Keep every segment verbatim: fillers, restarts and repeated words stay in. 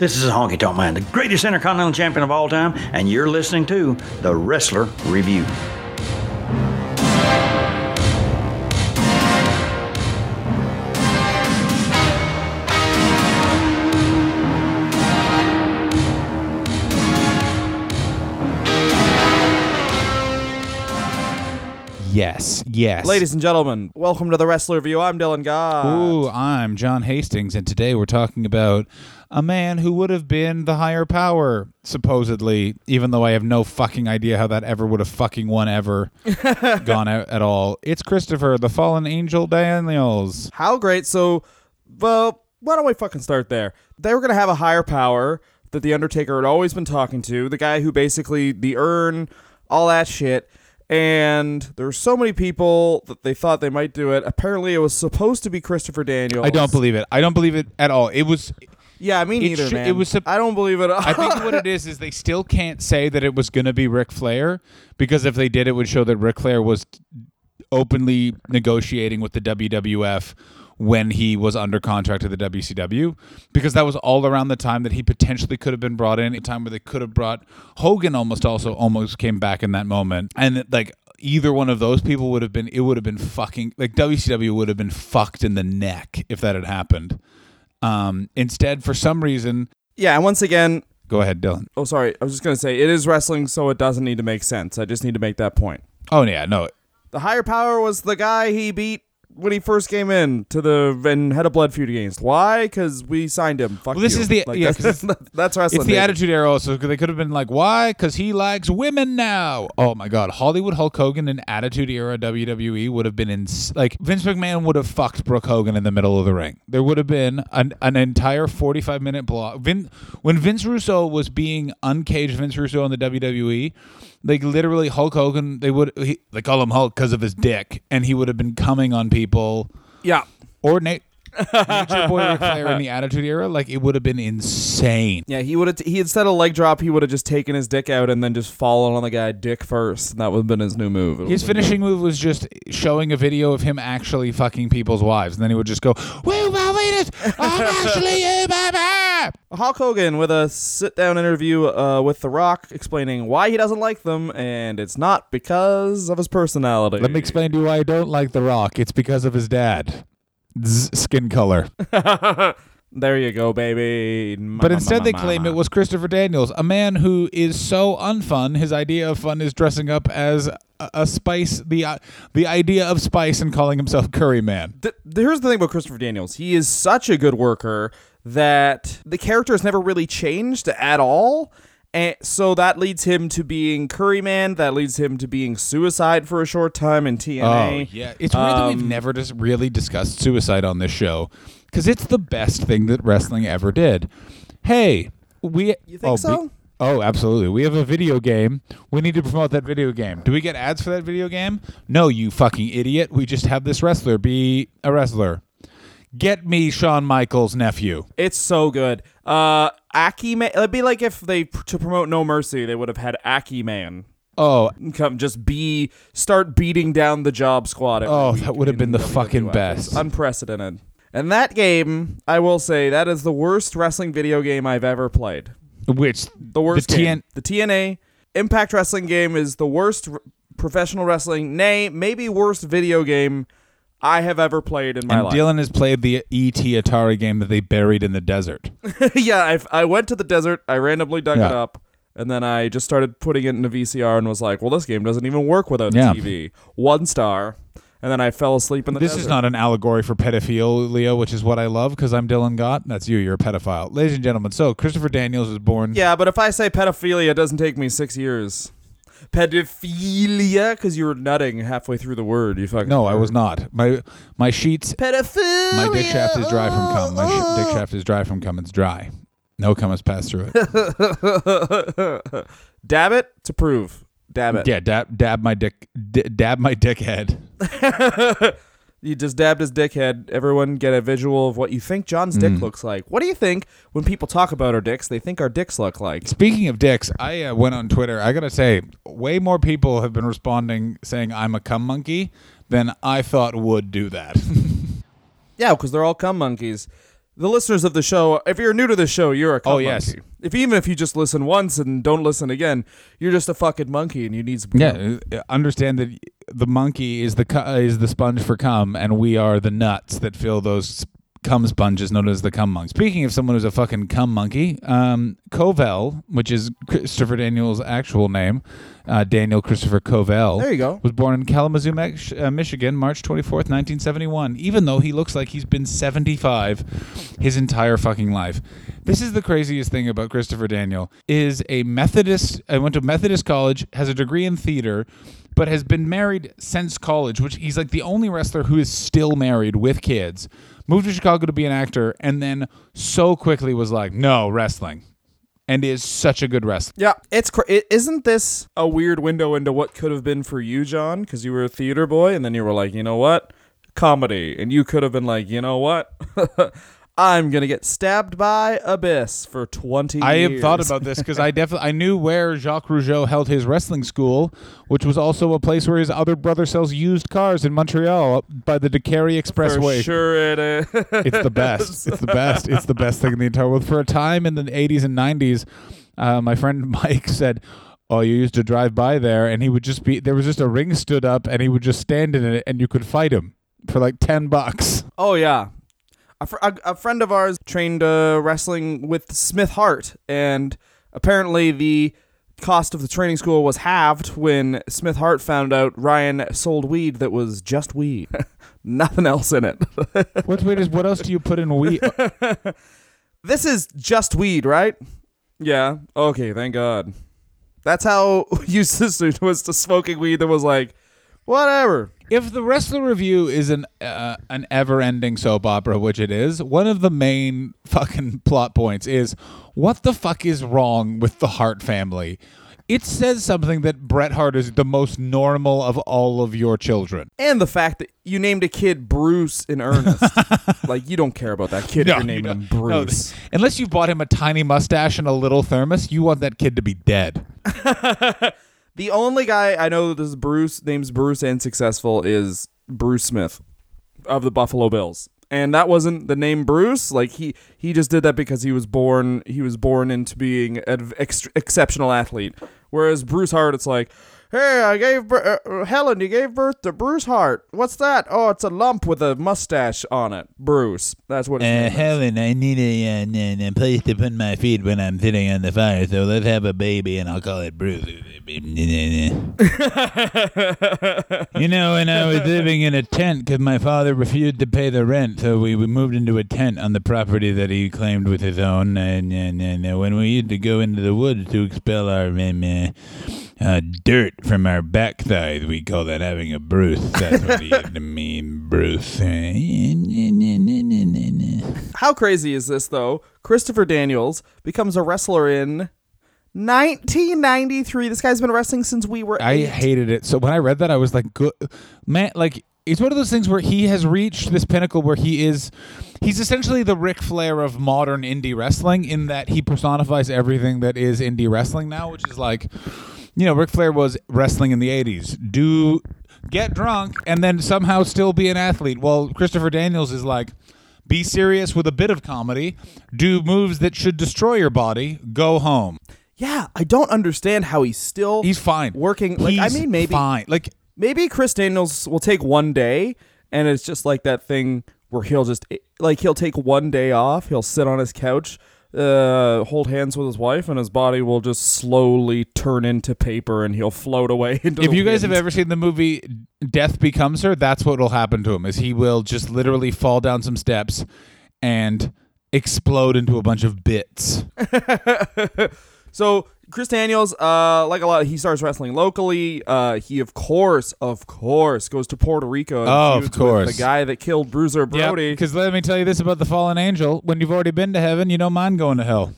This is Honky Tonk Man, the greatest Intercontinental Champion of all time, and you're listening to The Wrestler Review. Yes, yes. Ladies and gentlemen, welcome to The Wrestler Review. I'm Dylan Gott. Ooh, I'm John Hastings, and today we're talking about a man who would have been the higher power, supposedly, even though I have no fucking idea how that ever would have fucking won ever gone out at all. It's Christopher, the Fallen Angel Daniels. How great. So, well, why don't we fucking start there? They were going to have a higher power that The Undertaker had always been talking to, the guy who basically, the urn, all that shit. And there were so many people that they thought they might do it. Apparently, it was supposed to be Christopher Daniels. I don't believe it. I don't believe it at all. It was... Yeah, me neither, sh- man. It was sup- I don't believe it at all. I think what it is is they still can't say that it was going to be Ric Flair, because if they did, it would show that Ric Flair was openly negotiating with the W W F when he was under contract to the W C W, because that was all around the time that he potentially could have been brought in, a time where they could have brought Hogan almost also almost came back in that moment. And like either one of those people would have been, it would have been fucking, like W C W would have been fucked in the neck if that had happened. Um, instead, for some reason... Yeah, and once again... Go ahead, Dylan. Oh, sorry. I was just going to say, it is wrestling, so it doesn't need to make sense. I just need to make that point. Oh, yeah, no. The higher power was the guy he beat when he first came in to the and had a blood feud against. Why? Because we signed him. Fuck well, this you. Is the like, yeah, that's, that's wrestling. It's the Attitude Era also. They could have been like, why? Because he likes women now. Oh my God, Hollywood Hulk Hogan and Attitude Era W W E would have been in like Vince McMahon would have fucked Brooke Hogan in the middle of the ring. There would have been an an entire forty-five minute block. Vin, when Vince Russo was being uncaged, Vince Russo in the W W E. Like, literally, Hulk Hogan, they would he, they call him Hulk because of his dick, and he would have been coming on people. Yeah. Or Na- Nature Boy Ric Flair in the Attitude Era, like, it would have been insane. Yeah, he would have, t- he instead of leg drop, he would have just taken his dick out and then just fallen on the guy dick first, and that would have been his new move. His finishing move was just showing a video of him actually fucking people's wives, and then he would just go, "Woo, my latest, I'm actually you, baby!" Hulk Hogan with a sit-down interview uh, with The Rock explaining why he doesn't like them, and it's not because of his personality. Let me explain to you why I don't like The Rock. It's because of his dad. Z- skin color. There you go, baby. Ma- but instead ma- ma- they ma- claim ma- it was Christopher Daniels, a man who is so unfun. His idea of fun is dressing up as a, a spice, the uh, the idea of spice, and calling himself Curry Man. Th- here's the thing about Christopher Daniels. He is such a good worker that the character has never really changed at all, and so that leads him to being Curry Man. That leads him to being Suicide for a short time in T N A. Oh yeah, it's weird um, that we've never just really discussed Suicide on this show, because it's the best thing that wrestling ever did. Hey, we you think oh, so? Be, oh, absolutely. We have a video game. We need to promote that video game. Do we get ads for that video game? No, you fucking idiot. We just have this wrestler be a wrestler. Get me Shawn Michaels' nephew. It's so good. Uh, Aki Man. It'd be like if they, to promote No Mercy, they would have had Aki Man. Oh. Come, just be, start beating down the job squad. Oh, that would have been the W W F. Fucking best. It's unprecedented. And that game, I will say, that is the worst wrestling video game I've ever played. Which? The worst the game. T N- the T N A Impact Wrestling game is the worst r- professional wrestling, nay, maybe worst video game I have ever played in my and life. And Dylan has played the E T Atari game that they buried in the desert. Yeah, I've, I went to the desert, I randomly dug yeah. it up, and then I just started putting it in a V C R and was like, well, this game doesn't even work without yeah. a T V. One star. And then I fell asleep in the this desert. This is not an allegory for pedophilia, which is what I love, because I'm Dylan Gott. That's you. You're a pedophile. Ladies and gentlemen, so Christopher Daniels was born... Yeah, but if I say pedophilia, it doesn't take me six years. Pedophilia, because you were nutting halfway through the word. You fucking no, heard. I was not. My my sheets. Pedophilia. My dick shaft is dry from cum. My sh- dick shaft is dry from cum. It's dry. No cum has passed through it. Dab it to prove. Dab it. Yeah, dab dab my dick. D- dab my dickhead. You just dabbed his dickhead. Everyone get a visual of what you think John's dick mm. looks like. What do you think when people talk about our dicks, they think our dicks look like? Speaking of dicks, I uh, went on Twitter. I got to say, way more people have been responding saying I'm a cum monkey than I thought would do that. Yeah, because they're all cum monkeys. the listeners of the show, if you're new to the show, you're a cunt oh, yes. monkey. If even if you just listen once and don't listen again, you're just a fucking monkey and you need some. Yeah, understand that the monkey is the cu- is the sponge for cum, and we are the nuts that fill those cum sponges known as the cum monk. Speaking of someone who's a fucking cum monkey, um, Covell, which is Christopher Daniels' actual name, uh, Daniel Christopher Covell, there you go, was born in Kalamazoo, Michigan, March twenty-fourth, nineteen seventy-one, even though he looks like he's been seventy-five his entire fucking life. This is the craziest thing about Christopher Daniel, is a Methodist, I went to Methodist college, has a degree in theater, but has been married since college, which he's like the only wrestler who is still married with kids. Moved to Chicago to be an actor, and then so quickly was like, no, wrestling. And is such a good wrestler. Yeah, it's cr- it, isn't this a weird window into what could have been for you, John? Because you were a theater boy, and then you were like, you know what? Comedy. And you could have been like, you know what? I'm going to get stabbed by Abyss for twenty years. I have thought about this because I definitely I knew where Jacques Rougeau held his wrestling school, which was also a place where his other brother sells used cars in Montreal up by the DeCarry Expressway. For sure it is. It's the best. It's the best. It's the best thing in the entire world. For a time in the eighties and nineties, uh, my friend Mike said, oh, you used to drive by there, and he would just be, there was just a ring stood up, and he would just stand in it, and you could fight him for like ten bucks. Oh, yeah. A, fr- a, a friend of ours trained uh, wrestling with Smith Hart, and apparently the cost of the training school was halved when Smith Hart found out Ryan sold weed that was just weed. Nothing else in it. What's weird is what else do you put in weed? This is just weed, right? Yeah. Okay, thank God. That's how used this was to smoking weed that was like, whatever. If the Wrestler Review is an uh, an ever-ending soap opera, which it is, one of the main fucking plot points is, what the fuck is wrong with the Hart family? It says something that Bret Hart is the most normal of all of your children. And the fact that you named a kid Bruce in earnest. Like, you don't care about that kid no, if you're naming him Bruce. No, unless you bought him a tiny mustache and a little thermos, you want that kid to be dead. The only guy I know that is Bruce, name's Bruce and successful, is Bruce Smith of the Buffalo Bills. And that wasn't the name Bruce. Like he, he just did that because he was born he was born into being an ex- exceptional athlete. Whereas Bruce Hart, it's like, hey, I gave uh, Helen, you gave birth to Bruce Hart. What's that? Oh, it's a lump with a mustache on it. Bruce. That's what. His uh, name Helen, is. I need a, a, a place to put my feet when I'm sitting on the fire, so let's have a baby, and I'll call it Bruce. You know, when I was living in a tent because my father refused to pay the rent, so we moved into a tent on the property that he claimed with his own. And, and, and when we used to go into the woods to expel our um, uh, uh, dirt from our back thighs, we call that having a Bruce. That's what he had to mean, Bruce. How crazy is this, though? Christopher Daniels becomes a wrestler in nineteen ninety-three. This guy's been wrestling since we were I eight. Hated it. So when I read that, I was like, good man, like it's one of those things where he has reached this pinnacle where he is he's essentially the Ric Flair of modern indie wrestling, in that he personifies everything that is indie wrestling now, which is like, you know, Ric Flair was wrestling in the eighties. Do get drunk and then somehow still be an athlete. Well, Christopher Daniels is like, be serious with a bit of comedy, do moves that should destroy your body, go home. Yeah, I don't understand how he's still he's fine working. Like, he's I mean, maybe fine. Like maybe Chris Daniels will take one day, and it's just like that thing where he'll just like he'll take one day off. He'll sit on his couch, uh, hold hands with his wife, and his body will just slowly turn into paper, and he'll float away into. If the you guys wind. have ever seen the movie Death Becomes Her, that's what will happen to him. Is he will just literally fall down some steps and explode into a bunch of bits. So Chris Daniels, uh, like a lot, he starts wrestling locally. Uh, he, of course, of course, goes to Puerto Rico. And oh, of course. With the guy that killed Bruiser Brody. Because yep, let me tell you this about the Fallen Angel. When you've already been to heaven, you don't mind going to hell.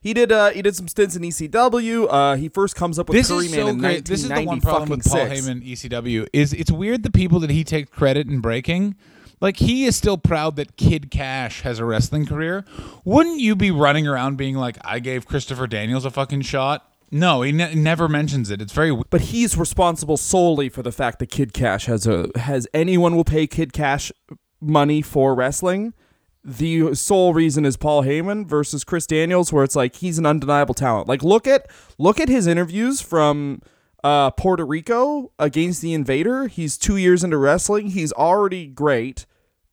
He did uh, he did some stints in E C W. Uh, he first comes up with this Curry Man so in nineteen ninety-six. This is the one problem with Paul Heyman, E C W, is it's weird the people that he takes credit in breaking. Like, he is still proud that Kid Cash has a wrestling career. Wouldn't you be running around being like, I gave Christopher Daniels a fucking shot? No, he ne- never mentions it. It's very weird. But he's responsible solely for the fact that Kid Cash has a... Has anyone will pay Kid Cash money for wrestling? the sole reason is Paul Heyman versus Chris Daniels, where it's like he's an undeniable talent. Like look at look at his interviews from uh, Puerto Rico against the Invader. He's two years into wrestling. He's already great.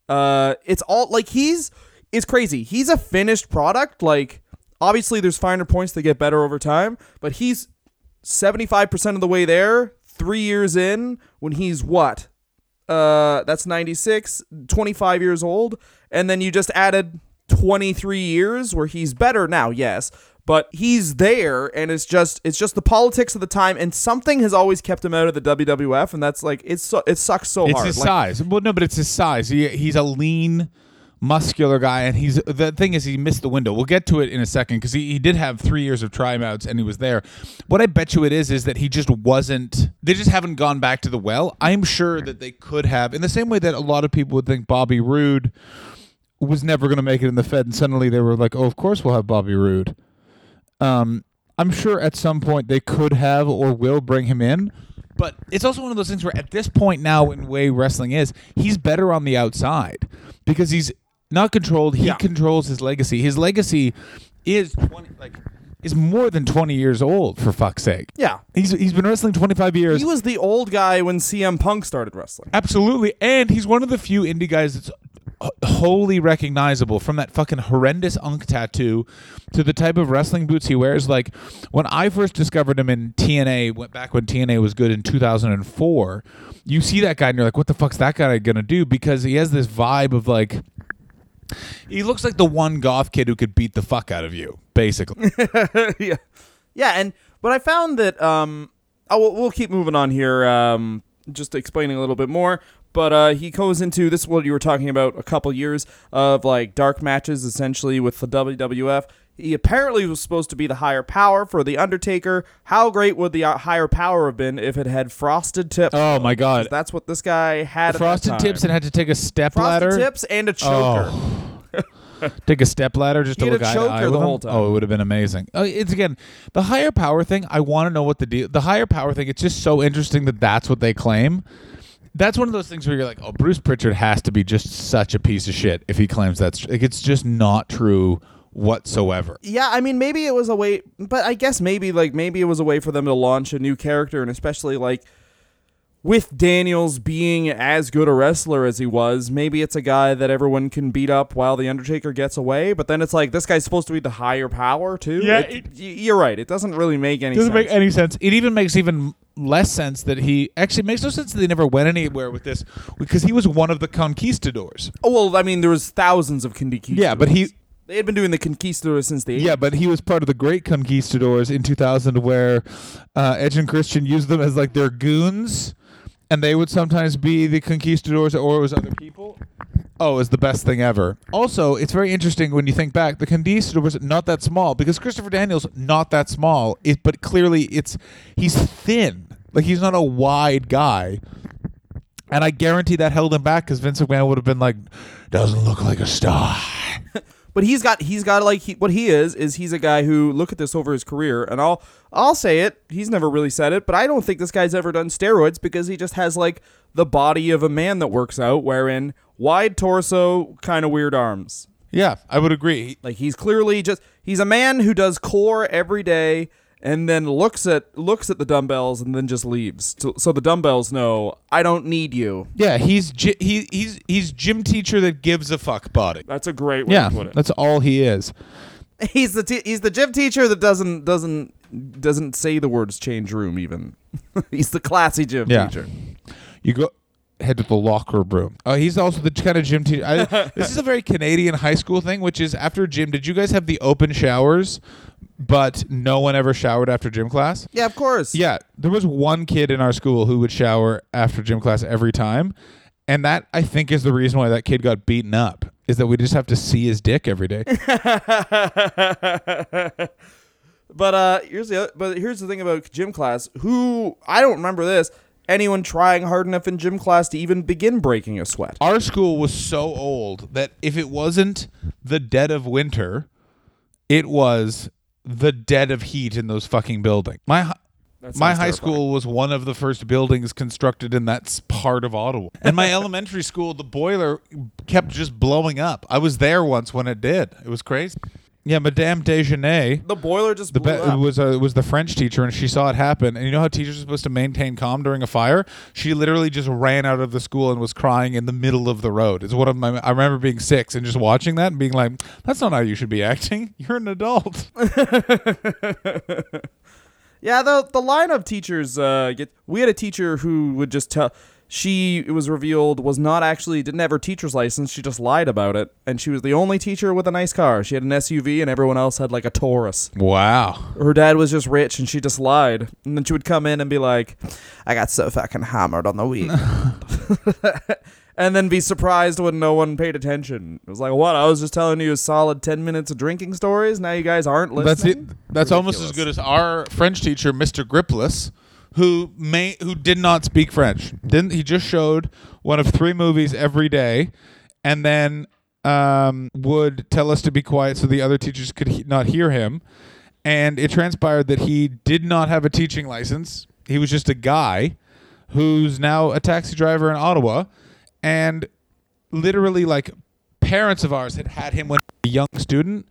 Uh, it's all like he's it's crazy. He's a finished product. Like obviously there's finer points that get better over time, but he's seventy-five percent of the way there. Three years in, when he's what? Uh, that's ninety-six, twenty-five years old. And then you just added twenty-three years where he's better now, yes. But he's there, and it's just it's just the politics of the time, and something has always kept him out of the W W F, and that's like, it's so, it sucks so it's hard. It's his like, size. Well, no, but it's his size. He, he's a lean, muscular guy, and he's the thing is he missed the window. We'll get to it in a second, because he, he did have three years of tryouts, and he was there. What I bet you it is is that he just wasn't, they just haven't gone back to the well. I'm sure that they could have, in the same way that a lot of people would think Bobby Roode was never going to make it in the Fed, and suddenly they were like, oh, of course we'll have Bobby Roode. Um, I'm sure at some point they could have or will bring him in, but it's also one of those things where at this point now in the way wrestling is, he's better on the outside because he's not controlled. He yeah. controls his legacy. His legacy is twenty, like is more than twenty years old. For fuck's sake, yeah. He's he's been wrestling twenty-five years. He was the old guy when C M Punk started wrestling. Absolutely, and he's one of the few indie guys that's wholly recognizable, from that fucking horrendous Unk tattoo to the type of wrestling boots he wears. Like when I first discovered him in T N A, went back when T N A was good in two thousand four. You see that guy and you're like, what the fuck's that guy gonna do? Because he has this vibe of like. He looks like the one goth kid who could beat the fuck out of you, basically. yeah, yeah, and but I found that um, I will, we'll keep moving on here, um, just explaining a little bit more. But uh, he goes into this is what you were talking about, a couple years of like dark matches, essentially with the W W F. He apparently was supposed to be the higher power for The Undertaker. How great would the higher power have been if it had frosted tips? Oh, my God. That's what this guy had frosted at the time. Tips and had to take a step frosted ladder? Frosted tips and a choker. Oh. Take a step ladder just he to look eye to eye with the him? Whole time. Oh, it would have been amazing. Uh, it's, again, the higher power thing, I want to know what the deal... The higher power thing, it's just so interesting that that's what they claim. That's one of those things where you're like, oh, Bruce Pritchard has to be just such a piece of shit if he claims that's... Like, it's just not true... whatsoever. Yeah, I mean, maybe it was a way, but I guess maybe like maybe it was a way for them to launch a new character, and especially like with Daniels being as good a wrestler as he was, maybe it's a guy that everyone can beat up while The Undertaker gets away, but then it's like this guy's supposed to be the higher power too. Yeah, it, it, you're right. It doesn't really make any doesn't sense. Doesn't make any sense. It even makes even less sense that he actually makes no sense that they never went anywhere with this because he was one of the conquistadors. Oh, well, I mean, there was thousands of conquistadors. Yeah, but he They had been doing the Conquistadors since the eighties. Yeah, but he was part of the Great Conquistadors in two thousand where uh, Edge and Christian used them as like their goons, and they would sometimes be the Conquistadors or it was other people. Oh, it was the best thing ever. Also, it's very interesting when you think back. The Conquistadors, not that small, because Christopher Daniels, not that small, it, but clearly it's he's thin. Like he's not a wide guy. And I guarantee that held him back because Vince McMahon would have been like, doesn't look like a star. But he's got, he's got like, he, what he is, is he's a guy who, look at this over his career, and I'll, I'll say it, he's never really said it, but I don't think this guy's ever done steroids because he just has like the body of a man that works out, wherein wide torso, kind of weird arms. Yeah, I would agree. Like he's clearly just, he's a man who does core every day and then looks at, looks at the dumbbells and then just leaves. So, so the dumbbells know, I don't need you. Yeah, he's gi- he he's he's gym teacher that gives a fuck body. That's a great way yeah, to put it. That's all he is. He's the te- he's the gym teacher that doesn't doesn't doesn't say the words change room even. He's the classy gym yeah. teacher. You go head to the locker room. Oh, uh, he's also the kind of gym teacher. I, this is a very Canadian high school thing, which is after gym. Did you guys have the open showers? But no one ever showered after gym class? Yeah, of course. Yeah. There was one kid in our school who would shower after gym class every time. And that, I think, is the reason why that kid got beaten up, is that we just have to see his dick every day. But uh, here's the other, but here's the thing about gym class. Who, I don't remember this, anyone trying hard enough in gym class to even begin breaking a sweat. Our school was so old that if it wasn't the dead of winter, it was... the dead of heat in those fucking buildings. My My high terrifying. school was one of the first buildings constructed in that part of Ottawa. And my elementary school, the boiler kept just blowing up. I was there once when it did. It was crazy. Yeah, Madame Desjeuner. The boiler just blew the, up. It was, a, it was the French teacher, and she saw it happen. And you know how teachers are supposed to maintain calm during a fire? She literally just ran out of the school and was crying in the middle of the road. It's one of my. I remember being six and just watching that and being like, that's not how you should be acting. You're an adult. Yeah, the the line of teachers, uh, get, we had a teacher who would just tell, she, it was revealed, was not actually, didn't have her teacher's license, she just lied about it, and she was the only teacher with a nice car. She had an S U V, and everyone else had, like, a Taurus. Wow. Her dad was just rich, and she just lied, and then she would come in and be like, I got so fucking hammered on the weekend. And then be surprised when no one paid attention. It was like, what? I was just telling you a solid ten minutes of drinking stories. Now you guys aren't listening. That's it. That's ridiculous. Almost as good as our French teacher, Mister Gripless, who may who did not speak French. Didn't he just showed one of three movies every day, and then um, would tell us to be quiet so the other teachers could he- not hear him. And it transpired that he did not have a teaching license. He was just a guy who's now a taxi driver in Ottawa. And literally, like, parents of ours had had him when a young student,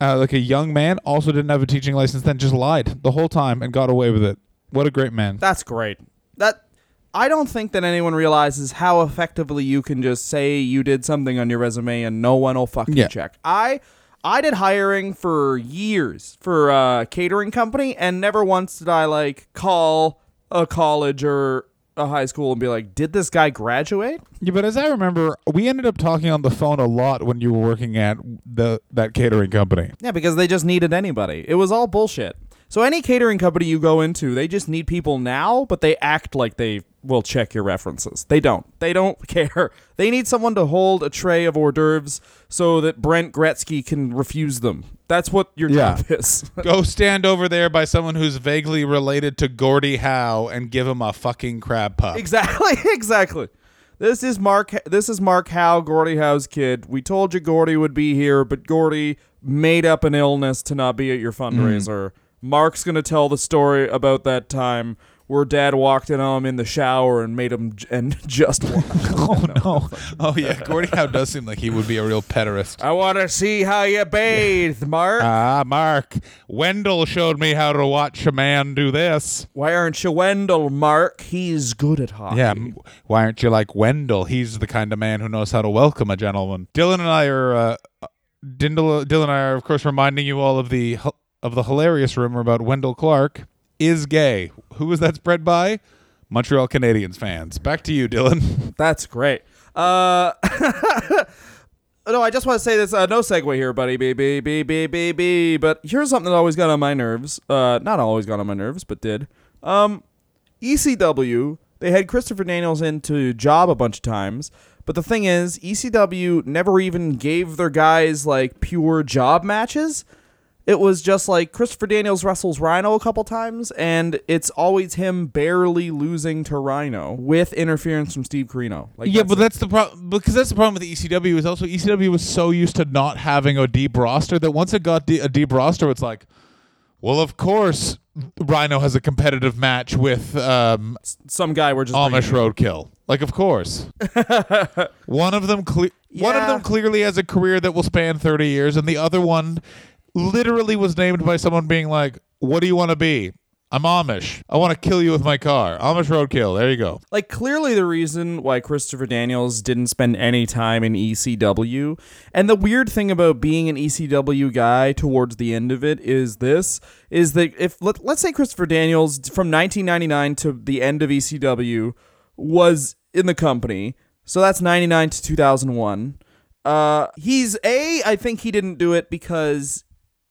uh, like a young man, also didn't have a teaching license, then just lied the whole time and got away with it. What a great man. That's great. That I don't think that anyone realizes how effectively you can just say you did something on your resume and no one will fucking yeah. check. I I did hiring for years for a catering company, and never once did I, like, call a college or a high school and be like, did this guy graduate? Yeah, but as I remember, we ended up talking on the phone a lot when you were working at the that catering company. Yeah, because they just needed anybody. It was all bullshit. So any catering company you go into, they just need people now, but they act like they will check your references. They don't. They don't care. They need someone to hold a tray of hors d'oeuvres so that Brent Gretzky can refuse them. That's what your yeah. job is. Go stand over there by someone who's vaguely related to Gordie Howe and give him a fucking crab pup. Exactly. Exactly. This is Mark. This is Mark Howe, Gordie Howe's kid. We told you Gordie would be here, but Gordie made up an illness to not be at your fundraiser. Mm. Mark's going to tell the story about that time where Dad walked in on him in the shower and made him j- and just walked. Oh, no. no. Oh, yeah. Gordie Howe does seem like he would be a real pederast. I want to see how you bathe, yeah. Mark. Ah, Mark. Wendell showed me how to watch a man do this. Why aren't you Wendell, Mark? He's good at hockey. Yeah. Why aren't you like Wendell? He's the kind of man who knows how to welcome a gentleman. Dylan and I are, uh, Dindle, Dylan and I are, of course, reminding you all of the... of the hilarious rumor about Wendell Clark is gay. Who was that spread by? Montreal Canadiens fans. Back to you, Dylan. That's great. Uh, no, I just want to say this. Uh, no segue here, buddy. Be, be, be, be, be, be. But here's something that always got on my nerves. Uh, not always got on my nerves, but did. Um, E C W, they had Christopher Daniels in to job a bunch of times. But the thing is, E C W never even gave their guys, like, pure job matches. It was just like Christopher Daniels wrestles Rhino a couple times, and it's always him barely losing to Rhino with interference from Steve Corino. Like, yeah, that's but it. that's the problem because that's the problem with the E C W is also E C W was so used to not having a deep roster that once it got de- a deep roster, it's like, well, of course Rhino has a competitive match with um, some guy we're just Amish Roadkill. Like, of course, one of them cle- yeah. one of them clearly has a career that will span thirty years, and the other one literally was named by someone being like, what do you want to be? I'm Amish. I want to kill you with my car. Amish Roadkill. There you go. Like, clearly the reason why Christopher Daniels didn't spend any time in E C W, and the weird thing about being an E C W guy towards the end of it is this, is that if, let, let's say Christopher Daniels from nineteen ninety-nine to the end of E C W was in the company, so that's ninety-nine to two thousand one, uh, he's, A, I think he didn't do it because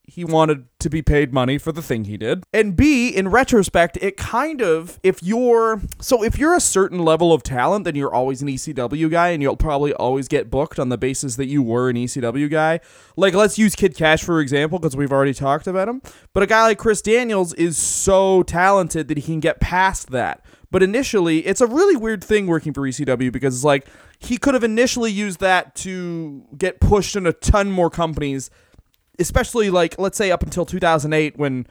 he wanted to be paid money for the thing he did. And B, in retrospect, it kind of, if you're, so if you're a certain level of talent, then you're always an E C W guy, and you'll probably always get booked on the basis that you were an E C W guy. Like, let's use Kid Cash, for example, because we've already talked about him. But a guy like Chris Daniels is so talented that he can get past that. But initially, it's a really weird thing working for E C W, because it's like, he could have initially used that to get pushed in a ton more companies, especially, like, let's say up until two thousand eight when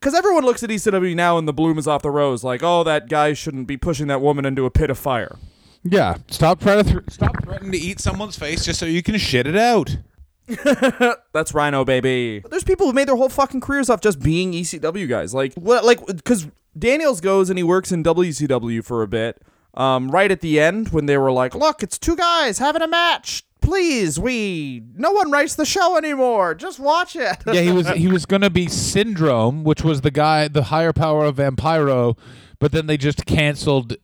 because everyone looks at E C W now and the bloom is off the rose, like, oh, that guy shouldn't be pushing that woman into a pit of fire. Yeah, stop trying to th- stop threatening to eat someone's face just so you can shit it out. That's Rhino, baby. But there's people who made their whole fucking careers off just being E C W guys. Like, what? Like, because Daniels goes and he works in W C W for a bit. Um, right at the end, when they were like, "Look, it's two guys having a match. Please, we no one writes the show anymore. Just watch it." Yeah, he was he was gonna be Syndrome, which was the guy, the higher power of Vampiro, but then they just canceled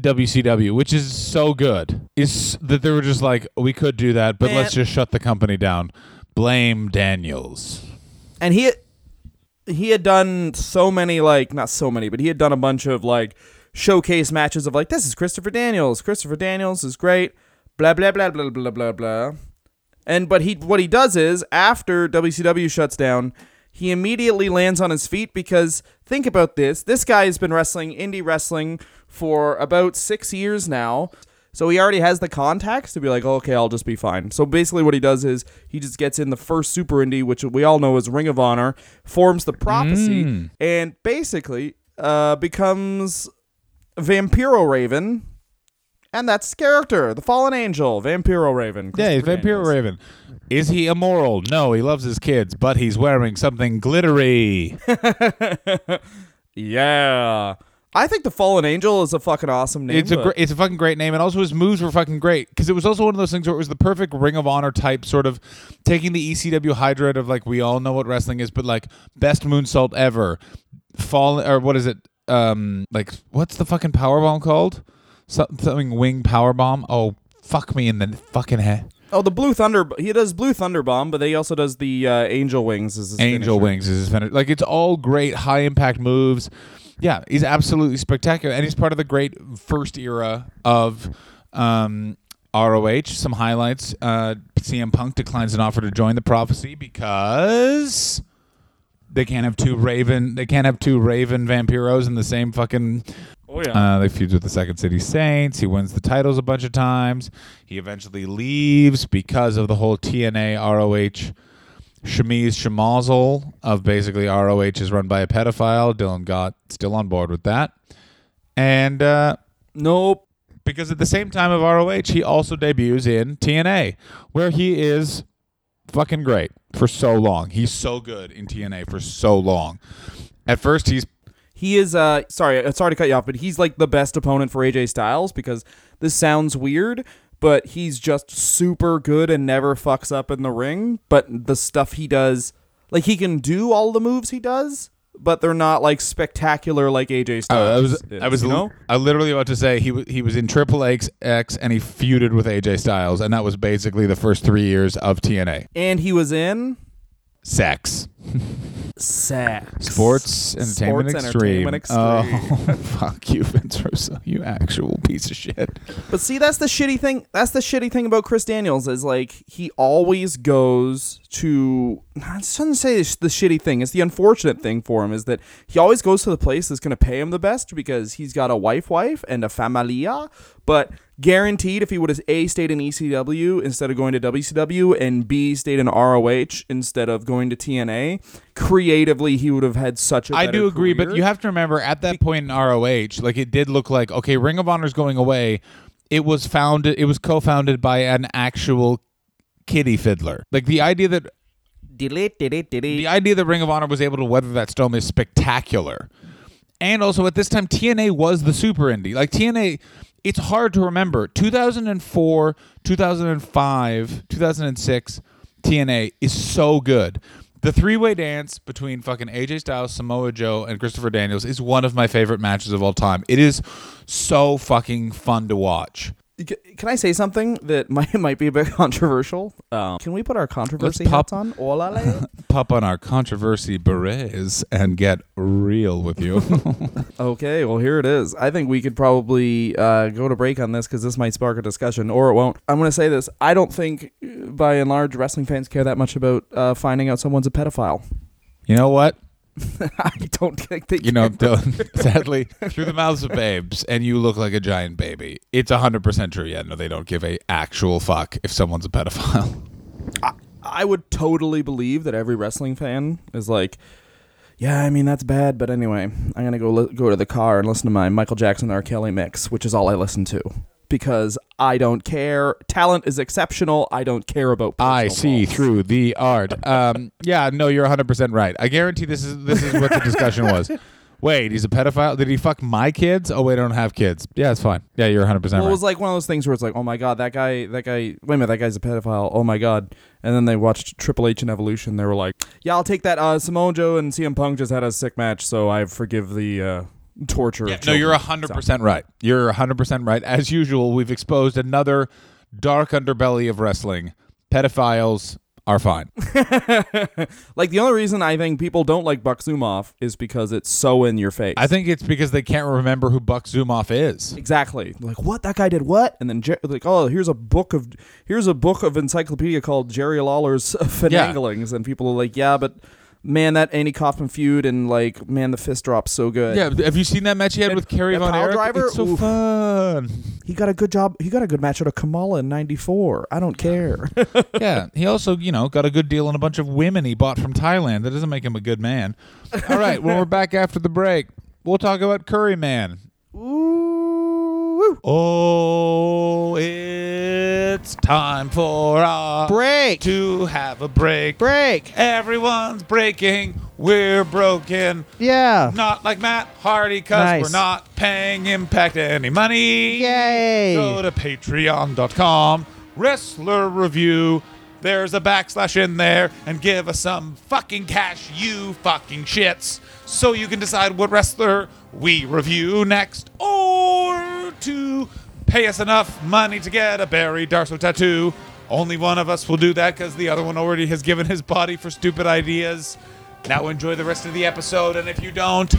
W C W, which is so good, is that they were just like, we could do that, but Man. let's just shut the company down. Blame Daniels. And he he had done so many, like, not so many, but he had done a bunch of, like, showcase matches of, like, this is Christopher Daniels. Christopher Daniels is great. Blah, blah, blah, blah, blah, blah, blah. And, but he what he does is, after W C W shuts down, he immediately lands on his feet because, think about this, this guy has been wrestling indie wrestling for about six years now, so he already has the contacts to be like, oh, okay, I'll just be fine. So basically what he does is he just gets in the first super indie, which we all know is Ring of Honor, forms the Prophecy, mm. and basically uh, becomes Vampiro Raven, and that's his character, the Fallen Angel, Vampiro Raven. Yeah, he's Vampiro Raven. Is he immoral? No, he loves his kids, but he's wearing something glittery. Yeah. I think the Fallen Angel is a fucking awesome name. It's a, gr- it's a fucking great name, and also his moves were fucking great, because it was also one of those things where it was the perfect Ring of Honor type, sort of taking the E C W hydride of, like, we all know what wrestling is, but, like, best moonsault ever. Fallen, or what is it? Um, like, what's the fucking powerbomb called? Something wing powerbomb? Oh, fuck me in the fucking head. Oh, the Blue Thunder. He does Blue Thunder Bomb, but he also does the uh, Angel Wings as his Angel finisher. Wings is his finisher. Like, it's all great, high impact moves. Yeah, he's absolutely spectacular, and he's part of the great first era of um, R O H. Some highlights: uh, C M Punk declines an offer to join the Prophecy because they can't have two Raven. They can't have two Raven Vampiros in the same fucking. Oh, yeah. Uh, they feud with the Second City Saints. He wins the titles a bunch of times. He eventually leaves because of the whole T N A R O H chemise schmozzle of basically R O H is run by a pedophile. Dylan Gott still on board with that. And uh, nope. Because at the same time of R O H, he also debuts in T N A, where he is fucking great for so long. He's so good in T N A for so long. At first, he's He is, uh, sorry, sorry to cut you off, but he's like the best opponent for A J Styles because this sounds weird, but he's just super good and never fucks up in the ring. But the stuff he does, like, he can do all the moves he does, but they're not, like, spectacular like A J Styles. Uh, I was, is, I was, you know? I literally about to say he w- he was in Triple X and he feuded with A J Styles, and that was basically the first three years of T N A. And he was in Sex. Sex. Sports Entertainment Sports Extreme. Entertainment Extreme. Oh, fuck you, Vince Russo, you actual piece of shit. But see, that's the shitty thing. That's the shitty thing about Chris Daniels is, like, he always goes to. I shouldn't say the shitty thing. It's the unfortunate thing for him is that he always goes to the place that's going to pay him the best because he's got a wife, wife, and a familia. But guaranteed, if he would have A, stayed in E C W instead of going to W C W, and B, stayed in R O H instead of going to T N A, creatively he would have had such a. I do agree, career. But you have to remember at that point in R O H, like, it did look like, okay, Ring of Honor's going away. It was founded. It was co-founded by an actual kiddie fiddler. Like, the idea that the idea that Ring of Honor was able to weather that storm is spectacular. And also at this time, T N A was the super indie. Like, T N A. It's hard to remember. two thousand four, two thousand five, two thousand six, T N A is so good. The three-way dance between fucking A J Styles, Samoa Joe, and Christopher Daniels is one of my favorite matches of all time. It is so fucking fun to watch. Can I say something that might might be a bit controversial? Um, Can we put our controversy hats on? Pop on our controversy berets and get real with you. Okay, well, here it is. I think we could probably uh, go to break on this because this might spark a discussion, or it won't. I'm going to say this. I don't think, by and large, wrestling fans care that much about uh, finding out someone's a pedophile. You know what? I don't think that you know. Dylan, sadly, through the mouths of babes, and you look like a giant baby. It's a hundred percent true. Yeah, no, they don't give a actual fuck if someone's a pedophile. I, I would totally believe that every wrestling fan is like, yeah, I mean, that's bad, but anyway, I'm going to go li- go to the car and listen to my Michael Jackson R. Kelly mix, which is all I listen to, because I don't care. Talent is exceptional. I don't care about personal I see walls. Through the art. Um, yeah, no, you're one hundred percent right. I guarantee this is this is what the discussion was. Wait, he's a pedophile? Did he fuck my kids? Oh, wait, I don't have kids. Yeah, it's fine. Yeah, you're one hundred percent well, right. It was like one of those things where it's like, oh, my God, that guy, that guy, wait a minute, that guy's a pedophile. Oh, my God. And then they watched Triple H and Evolution. They were like, yeah, I'll take that. Uh, Samoa Joe and C M Punk just had a sick match, so I forgive the uh, torture. Yeah, of no, you're one hundred percent so. Right. You're one hundred percent right. As usual, we've exposed another dark underbelly of wrestling. Pedophiles are fine. Like, the only reason I think people don't like Buck Zumoff is because it's so in your face. I think it's because they can't remember who Buck Zumoff is. Exactly. Like, what? That guy did what? And then Jer- like, oh, here's a book of here's a book of encyclopedia called Jerry Lawler's Finanglings, yeah. And people are like, yeah, but man, that Andy Kaufman feud, and like, man, the fist drop's so good. Yeah, have you seen that match he had and, with Kerry Von Erich? Driver? It's so Oof. fun. He got a good job. He got a good match out of Kamala in ninety-four. I don't care. Yeah, he also, you know, got a good deal on a bunch of women he bought from Thailand. That doesn't make him a good man. All right, when we're back after the break, we'll talk about Curry Man. Ooh. Oh, it's time for a break. To have a break. Break. Everyone's breaking. We're broken. Yeah. Not like Matt Hardy, because nice. We're not paying Impact any money. Yay. Go to patreon dot com, Wrestler Review. There's a backslash in there, and give us some fucking cash, you fucking shits, so you can decide what wrestler we review next, or to pay us enough money to get a Barry Darso tattoo. Only one of us will do that, because the other one already has given his body for stupid ideas. Now enjoy the rest of the episode, and if you don't,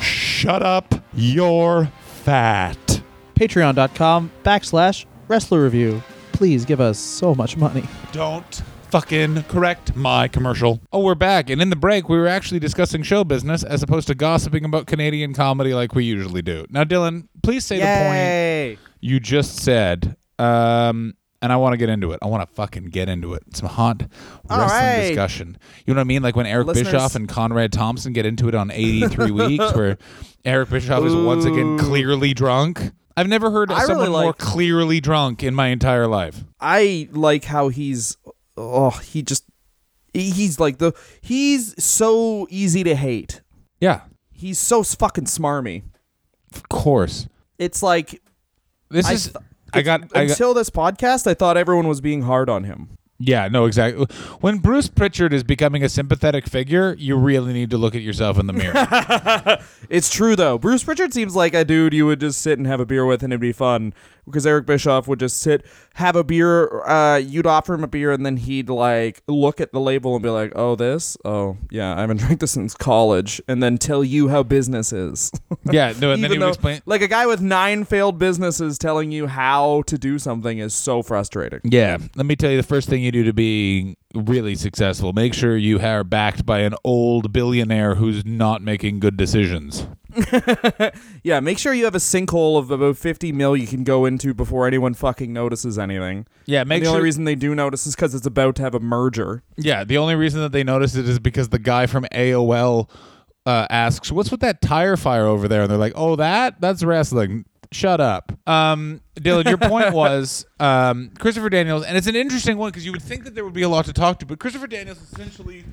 shut up, you're fat. Patreon dot com backslash Wrestler Review. Please give us so much money. Don't fucking correct my commercial. Oh, we're back. And in the break, we were actually discussing show business as opposed to gossiping about Canadian comedy like we usually do. Now, Dylan, please say Yay. the point you just said. Um, and I want to get into it. I want to fucking get into it. Some hot All wrestling right. discussion. You know what I mean? Like when Eric Listeners. Bischoff and Conrad Thompson get into it on eighty-three Weeks, where Eric Bischoff Ooh. is once again clearly drunk. I've never heard of someone really like, more clearly drunk in my entire life. I like how he's, oh, he just, he's like the, he's so easy to hate. Yeah. He's so fucking smarmy. Of course. It's like. This I, is, I got. I until got, this podcast, I thought everyone was being hard on him. Yeah, no, exactly. When Bruce Pritchard is becoming a sympathetic figure, you really need to look at yourself in the mirror. It's true, though. Bruce Pritchard seems like a dude you would just sit and have a beer with, and it'd be fun. Because Eric Bischoff would just sit, have a beer, uh, you'd offer him a beer, and then he'd like look at the label and be like, oh, this? Oh, yeah, I haven't drank this since college. And then tell you how business is. Yeah, no, and then he would explain. Like a guy with nine failed businesses telling you how to do something is so frustrating. Yeah, let me tell you the first thing you do to be really successful. Make sure you are backed by an old billionaire who's not making good decisions. Yeah, make sure you have a sinkhole of about fifty mil you can go into before anyone fucking notices anything. Yeah, make and the sure- only reason they do notice is because it's about to have a merger. Yeah, the only reason that they notice it is because the guy from A O L uh, asks, what's with that tire fire over there? And they're like, oh, that? That's wrestling. Shut up. Um, Dylan, your point was um, Christopher Daniels, and it's an interesting one because you would think that there would be a lot to talk to, but Christopher Daniels essentially...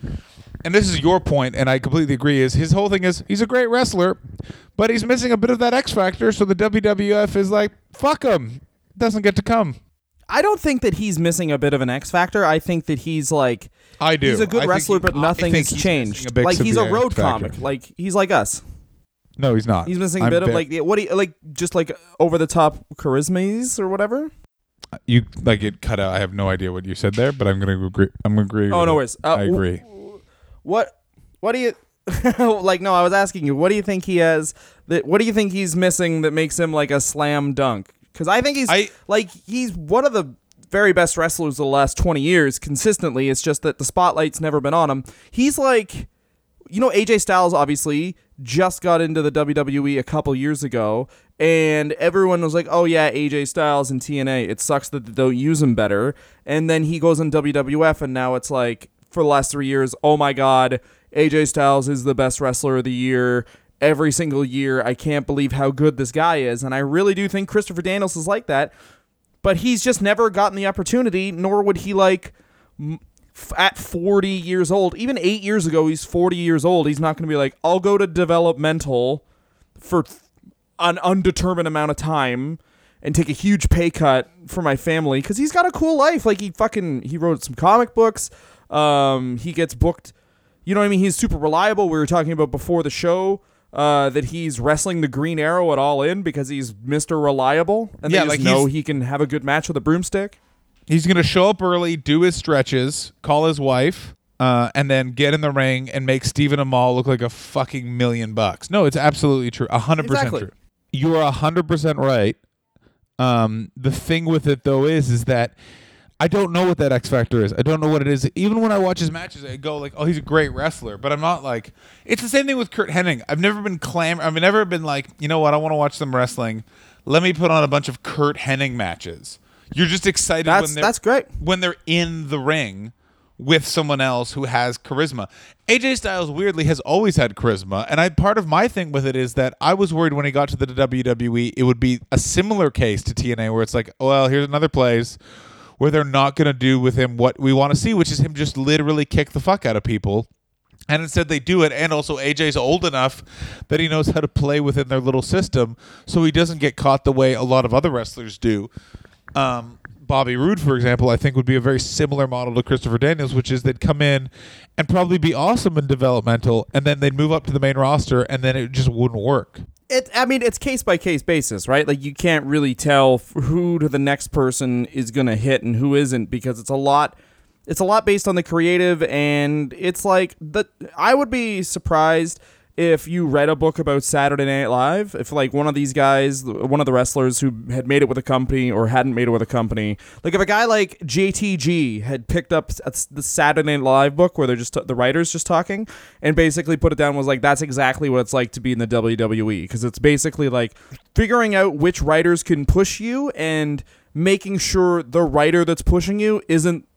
And this is your point, and I completely agree, is his whole thing is he's a great wrestler, but he's missing a bit of that X factor, so the W W F is like, fuck him. Doesn't get to come. I don't think that he's missing a bit of an X factor. I think that he's like, I do. He's a good I wrestler, he, but nothing has changed. Like, he's a road comic. Like, he's like us. No, he's not. He's missing a I'm bit of, like, what do you, like, just like over-the-top charismas or whatever? You, like, it cut out. I have no idea what you said there, but I'm going to agree. I'm going to agree. Oh, no worries. Uh, I agree. W- What, what do you, like, no, I was asking you, what do you think he has, that, what do you think he's missing that makes him like a slam dunk? Because I think he's, I, like, he's one of the very best wrestlers of the last twenty years consistently. It's just that the spotlight's never been on him. He's like, you know, A J Styles obviously just got into the W W E a couple years ago, and everyone was like, oh yeah, A J Styles and T N A, it sucks that they don't use him better. And then he goes in W W F, and now it's like, for the last three years, oh my God, A J Styles is the best wrestler of the year every single year. I can't believe how good this guy is. And I really do think Christopher Daniels is like that, but he's just never gotten the opportunity, nor would he like at forty years old, even eight years ago, he's forty years old. He's not going to be like, I'll go to developmental for an undetermined amount of time and take a huge pay cut for my family. Cause he's got a cool life. Like he fucking, he wrote some comic books. Um, he gets booked. You know what I mean? He's super reliable. We were talking about before the show uh, that he's wrestling the Green Arrow at All In because he's Mister Reliable. And yeah, they just like know he can have a good match with a broomstick. He's going to show up early, do his stretches, call his wife, uh, and then get in the ring and make Stephen Amell look like a fucking million bucks. No, it's absolutely true. one hundred percent exactly. True. You are one hundred percent right. Um, the thing with it, though, is is that I don't know what that X factor is. I don't know what it is. Even when I watch his matches, I go like, oh, he's a great wrestler. But I'm not like, it's the same thing with Kurt Hennig. I've never been clam. I've never been like, you know what? I want to watch some wrestling. Let me put on a bunch of Kurt Hennig matches. You're just excited that's, when they're that's great. when they're in the ring with someone else who has charisma. A J Styles weirdly has always had charisma, and I part of my thing with it is that I was worried when he got to the W W E it would be a similar case to T N A where it's like, oh, well, here's another place where they're not going to do with him what we want to see, which is him just literally kick the fuck out of people. And instead they do it, and also A J's old enough that he knows how to play within their little system, so he doesn't get caught the way a lot of other wrestlers do. Um, Bobby Roode, for example, I think would be a very similar model to Christopher Daniels, which is they'd come in and probably be awesome in developmental, and then they'd move up to the main roster, and then it just wouldn't work. It, I mean, it's case-by-case basis, right? Like, you can't really tell who to the next person is going to hit and who isn't, because it's a lot it's a lot based on the creative, and it's like, the, I would be surprised if you read a book about Saturday Night Live, if like one of these guys, one of the wrestlers who had made it with a company or hadn't made it with a company, like if a guy like J T G had picked up the Saturday Night Live book where they're just the writers just talking and basically put it down was like, that's exactly what it's like to be in the W W E, because it's basically like figuring out which writers can push you and making sure the writer that's pushing you isn't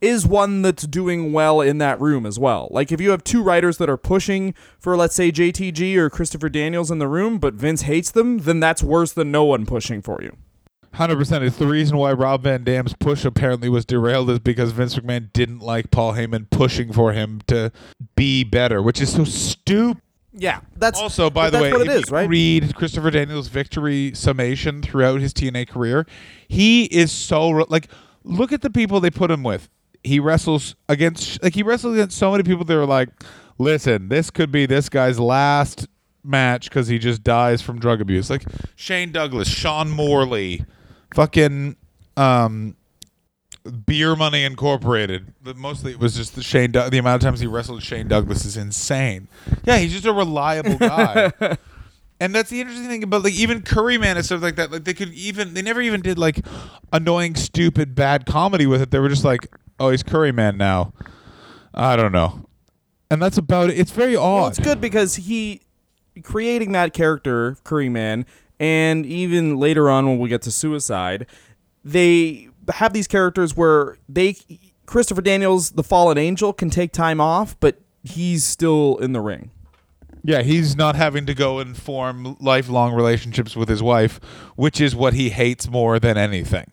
is one that's doing well in that room as well. Like if you have two writers that are pushing for, let's say, J T G or Christopher Daniels in the room, but Vince hates them, then that's worse than no one pushing for you. one hundred percent. It's the reason why Rob Van Dam's push apparently was derailed is because Vince McMahon didn't like Paul Heyman pushing for him to be better, which is so stupid. Yeah, that's also, by the way, if you right? read Christopher Daniels' victory summation throughout his T N A career, he is so, like, look at the people they put him with. He wrestles against like he wrestles against so many people that are like, listen, this could be this guy's last match because he just dies from drug abuse. Like Shane Douglas, Sean Morley, fucking um, Beer Money Incorporated. But mostly it was just the Shane. Du- the amount of times he wrestled Shane Douglas is insane. Yeah, he's just a reliable guy. And that's the interesting thing about like even Curry Man and stuff like that. Like they could even they never even did like annoying, stupid, bad comedy with it. They were just like, oh, he's Curry Man now. I don't know. And that's about it. It's very odd. Well, it's good because he, creating that character, Curry Man, and even later on when we get to Suicide, they have these characters where they, Christopher Daniels, the Fallen Angel, can take time off, but he's still in the ring. Yeah, he's not having to go and form lifelong relationships with his wife, which is what he hates more than anything.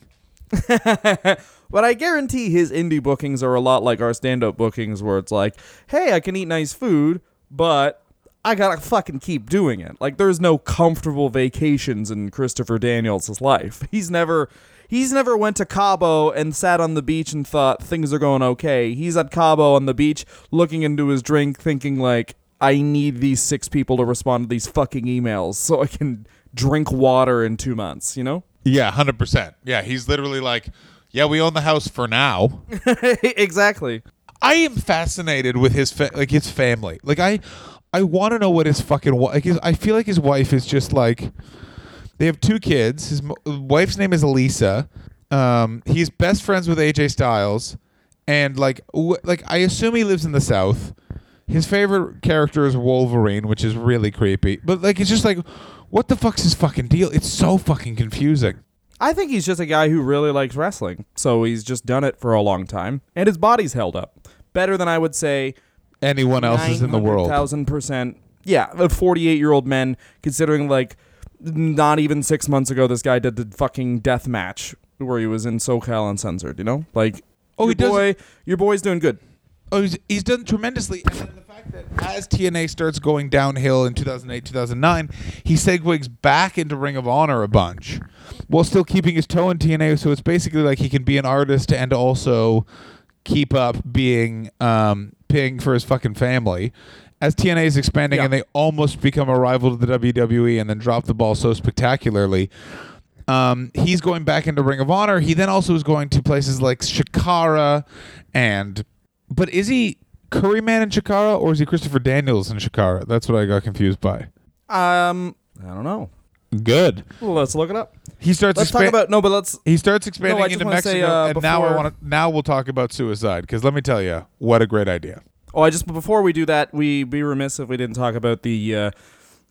But I guarantee his indie bookings are a lot like our stand-up bookings where it's like, hey, I can eat nice food, but I gotta fucking keep doing it. Like, there's no comfortable vacations in Christopher Daniels' life. He's never he's never went to Cabo and sat on the beach and thought things are going okay. He's at Cabo on the beach looking into his drink thinking, like, I need these six people to respond to these fucking emails so I can drink water in two months, you know? Yeah, one hundred percent. Yeah, he's literally like, yeah, we own the house for now. Exactly. I am fascinated with his fa- like his family. Like I, I want to know what his fucking wa- like. His, I feel like his wife is just like, they have two kids. His mo- wife's name is Elisa. Um, he's best friends with A J Styles, and like w- like I assume he lives in the South. His favorite character is Wolverine, which is really creepy. But like it's just like, what the fuck's his fucking deal? It's so fucking confusing. I think he's just a guy who really likes wrestling, so he's just done it for a long time, and his body's held up better than I would say anyone else is in the world. one thousand percent. Yeah, forty-eight-year-old men, considering, like, not even six months ago, this guy did the fucking death match where he was in SoCal Uncensored, you know? Like, oh, your, he boy, your boy's doing good. Oh, he's, he's done tremendously. And then the fact that as T N A starts going downhill in two thousand eight, two thousand nine, he segues back into Ring of Honor a bunch while still keeping his toe in T N A. So it's basically like he can be an artist and also keep up being um, paying for his fucking family. As T N A is expanding, yeah. and they almost become a rival to the W W E and then drop the ball so spectacularly, um, he's going back into Ring of Honor. He then also is going to places like Chikara and... But is he Curry Man in Chikara or is he Christopher Daniels in Chikara? That's what I got confused by. Um, I don't know. Good. Let's look it up. He starts. Let's expan- talk about no, but let's. He starts expanding no, into Mexico, say, uh, and before- now I want to. Now we'll talk about Suicide because let me tell you, what a great idea. Oh, I just before we do that, we'd be remiss if we didn't talk about the uh,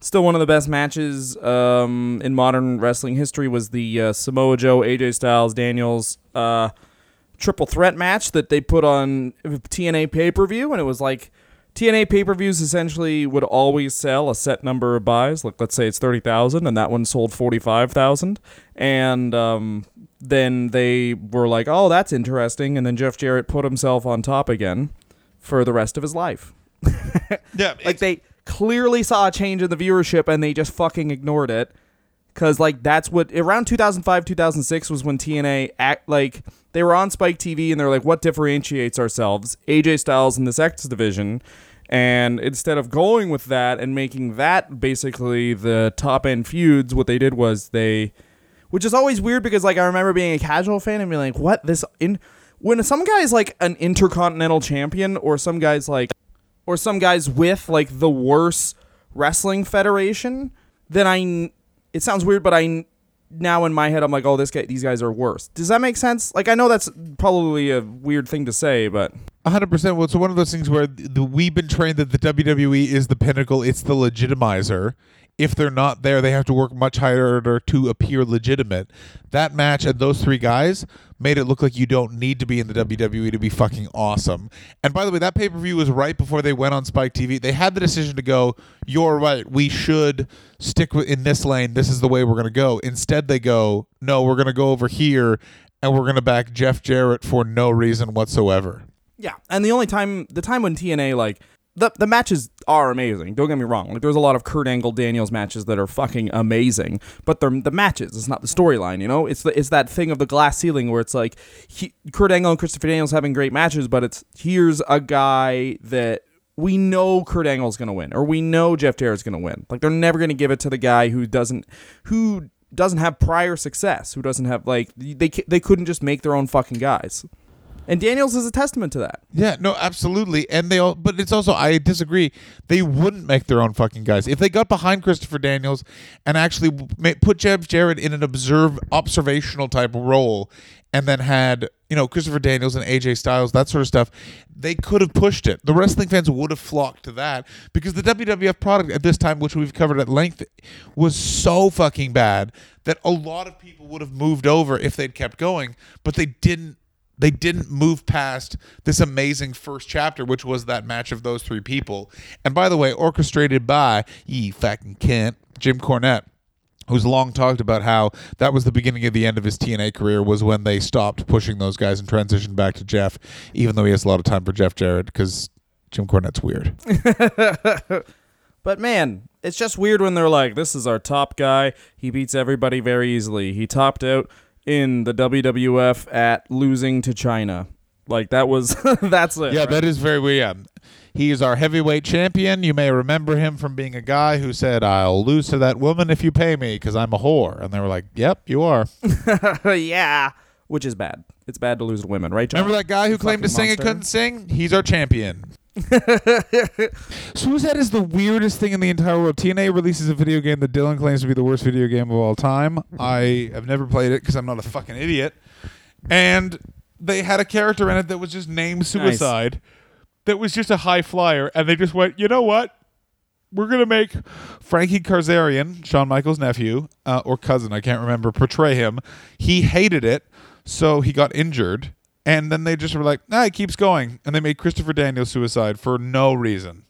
still one of the best matches um, in modern wrestling history was the uh, Samoa Joe, A J Styles, Daniels uh, triple threat match that they put on T N A pay-per-view, and it was like T N A pay-per-views essentially would always sell a set number of buys. Like let's say it's thirty thousand, and that one sold forty-five thousand, and um, then they were like, "Oh, that's interesting," and then Jeff Jarrett put himself on top again for the rest of his life. Yeah, like they clearly saw a change in the viewership and they just fucking ignored it, because like that's what around two thousand five, two thousand six was when T N A act like they were on Spike T V and they're like, what differentiates ourselves? A J Styles in this X division, and instead of going with that and making that basically the top end feuds, what they did was they, which is always weird because like I remember being a casual fan and being like, what this in. When some guy's like an intercontinental champion or some guy's like or some guy's with like the worst wrestling federation, then I it sounds weird, but I now in my head I'm like, oh, this guy these guys are worse. Does that make sense? Like I know that's probably a weird thing to say, but one hundred percent. Well, it's one of those things where the, the, we've been trained that the W W E is the pinnacle, it's the legitimizer. If they're not there, they have to work much harder to appear legitimate. That match and those three guys made it look like you don't need to be in the W W E to be fucking awesome. And by the way, that pay-per-view was right before they went on Spike T V. They had the decision to go, you're right, we should stick in this lane. This is the way we're going to go. Instead, they go, no, we're going to go over here, and we're going to back Jeff Jarrett for no reason whatsoever. Yeah, and the only time, the time when T N A, like, The the matches are amazing. Don't get me wrong. Like there's a lot of Kurt Angle Daniels matches that are fucking amazing, but they're the matches. It's not the storyline, you know. It's the it's that thing of the glass ceiling where it's like he, Kurt Angle and Christopher Daniels having great matches, but it's here's a guy that we know Kurt Angle's gonna win, or we know Jeff Jarrett's gonna win. Like they're never gonna give it to the guy who doesn't who doesn't have prior success, who doesn't have like they they couldn't just make their own fucking guys. And Daniels is a testament to that. Yeah, no, absolutely. And they all, but it's also, I disagree. They wouldn't make their own fucking guys. If they got behind Christopher Daniels and actually put Jeff Jarrett in an observe observational type role and then had, you know, Christopher Daniels and A J Styles, that sort of stuff, they could have pushed it. The wrestling fans would have flocked to that because the W W F product at this time, which we've covered at length, was so fucking bad that a lot of people would have moved over if they'd kept going, but they didn't. They didn't move past this amazing first chapter, which was that match of those three people. And by the way, orchestrated by, ye fucking Kent, Jim Cornette, who's long talked about how that was the beginning of the end of his T N A career, was when they stopped pushing those guys and transitioned back to Jeff, even though he has a lot of time for Jeff Jarrett because Jim Cornette's weird. But man, it's just weird when they're like, this is our top guy. He beats everybody very easily. He topped out in the W W F at losing to China. Like that was that's it. Yeah, right? That is very weird. He is our heavyweight champion. You may remember him from being a guy who said, I'll lose to that woman if you pay me because I'm a whore. And they were like, yep, you are. Yeah, which is bad. It's bad to lose to women, right, John? Remember that guy who the claimed to sing monster and couldn't sing? He's our champion. Suicide is the weirdest thing in the entire world. T N A releases a video game that Dylan claims to be the worst video game of all time. I have never played it because I'm not a fucking idiot. And they had a character in it that was just named Suicide. Nice. That was just a high flyer. And they just went, you know what? We're going to make Frankie Kazarian, Shawn Michaels' nephew, uh, or cousin, I can't remember, portray him. He hated it, so he got injured. And then they just were like, nah, it keeps going. And they made Christopher Daniels Suicide for no reason.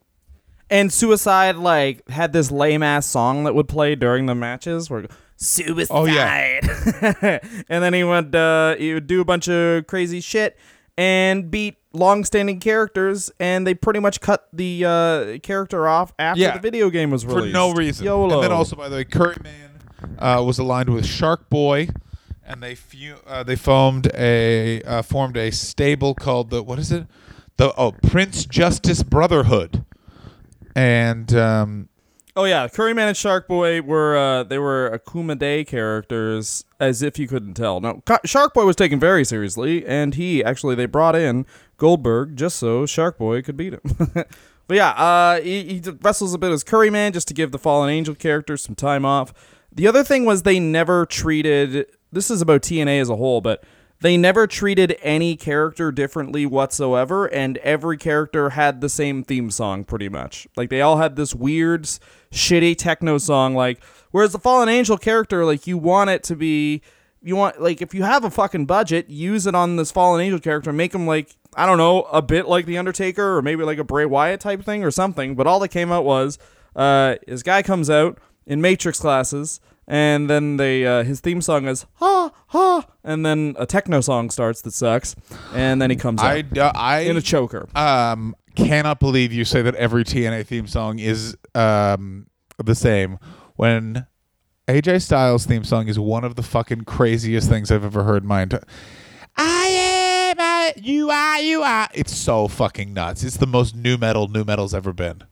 And Suicide, like, had this lame-ass song that would play during the matches where, Suicide. Oh, yeah. And then he would, uh, he would do a bunch of crazy shit and beat long-standing characters, and they pretty much cut the uh, character off after yeah. the video game was released. For no reason. YOLO. And then also, by the way, Curry Man uh, was aligned with Shark Boy, and they fu- uh, they formed a uh, formed a stable called the, what is it? The oh Prince Justice Brotherhood. And um, oh yeah, Curry Man and Shark Boy were uh, they were Akuma Day characters, as if you couldn't tell. No, Ca- Shark Boy was taken very seriously, and he actually they brought in Goldberg just so Shark Boy could beat him. But yeah, uh, he, he wrestles a bit as Curry Man just to give the Fallen Angel character some time off. The other thing was they never treated this is about T N A as a whole, but. They never treated any character differently whatsoever, and every character had the same theme song, pretty much. Like, they all had this weird, shitty techno song, like, whereas the Fallen Angel character, like, you want it to be, you want, like, if you have a fucking budget, use it on this Fallen Angel character, make him, like, I don't know, a bit like The Undertaker, or maybe like a Bray Wyatt type thing, or something, but all that came out was, uh, this guy comes out in Matrix classes, and then they uh, his theme song is ha ha, and then a techno song starts that sucks, and then he comes I, out uh, I, in a choker. Um, cannot believe you say that every T N A theme song is um the same. When A J Styles' theme song is one of the fucking craziest things I've ever heard in my entire. I am I, you are you are. It's so fucking nuts. It's the most nu metal nu metal's ever been.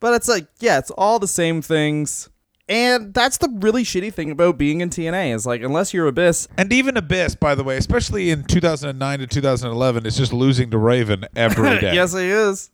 But it's like, yeah, it's all the same things. And that's the really shitty thing about being in T N A is like, unless you're Abyss. And even Abyss, by the way, especially in two thousand nine to two thousand eleven, is just losing to Raven every day. Yes, he is.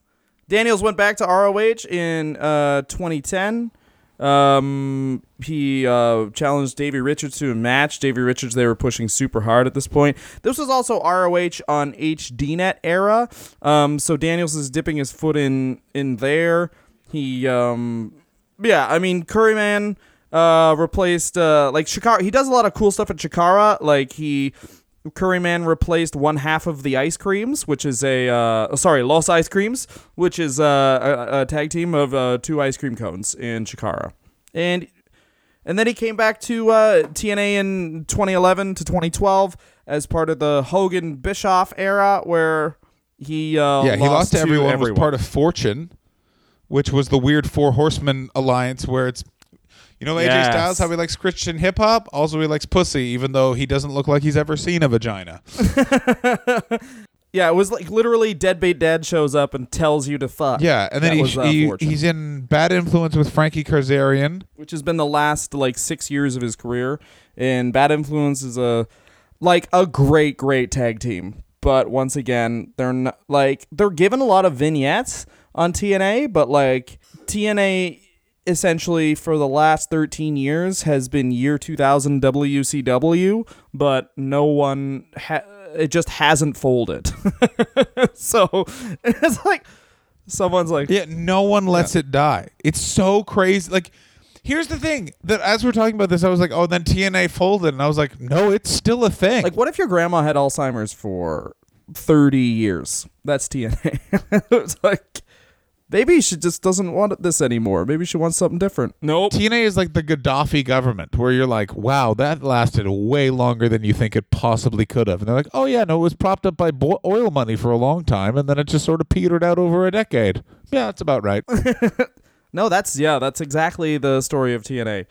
Daniels went back to R O H in uh, twenty ten. Um, he uh, challenged Davey Richards to a match. Davey Richards, they were pushing super hard at this point. This was also R O H on HDNet era. Um, so Daniels is dipping his foot in, in there. He, um, yeah, I mean, Curry Man, uh, replaced, uh, like, Chikara, he does a lot of cool stuff at Chikara, like, he, Curry Man replaced one half of the Ice Creams, which is a, uh, sorry, Los Ice Creams, which is, uh, a, a tag team of, uh, two ice cream cones in Chikara, and, and then he came back to, uh, T N A in twenty eleven to twenty twelve as part of the Hogan-Bischoff era, where he, uh, yeah, lost he lost to everyone, everyone. Was part of Fortune, which was the weird Four Horsemen alliance where it's, you know, A J yes. Styles, how he likes Christian hip-hop? Also, he likes pussy, even though he doesn't look like he's ever seen a vagina. Yeah, it was like literally Dead Bait Dad shows up and tells you to fuck. Yeah, and then he, was, uh, he, he's in Bad Influence with Frankie Kazarian. Which has been the last, like, six years of his career. And Bad Influence is, a like, a great, great tag team. But once again, they're not, like, they're given a lot of vignettes on T N A, but like T N A essentially for the last thirteen years has been year two thousand W C W, but no one ha- it just hasn't folded. So it's like someone's like, yeah, no one lets yeah. it die. It's so crazy. Like, here's the thing that as we're talking about this, I was like, oh, then T N A folded, and I was like, no, it's still a thing. Like, what if your grandma had Alzheimer's for thirty years? That's T N A. It's like, maybe she just doesn't want this anymore. Maybe she wants something different. Nope. T N A is like the Gaddafi government, where you're like, wow, that lasted way longer than you think it possibly could have. And they're like, oh, yeah, no, it was propped up by bo- oil money for a long time, and then it just sort of petered out over a decade. Yeah, that's about right. No, that's, yeah, that's exactly the story of T N A.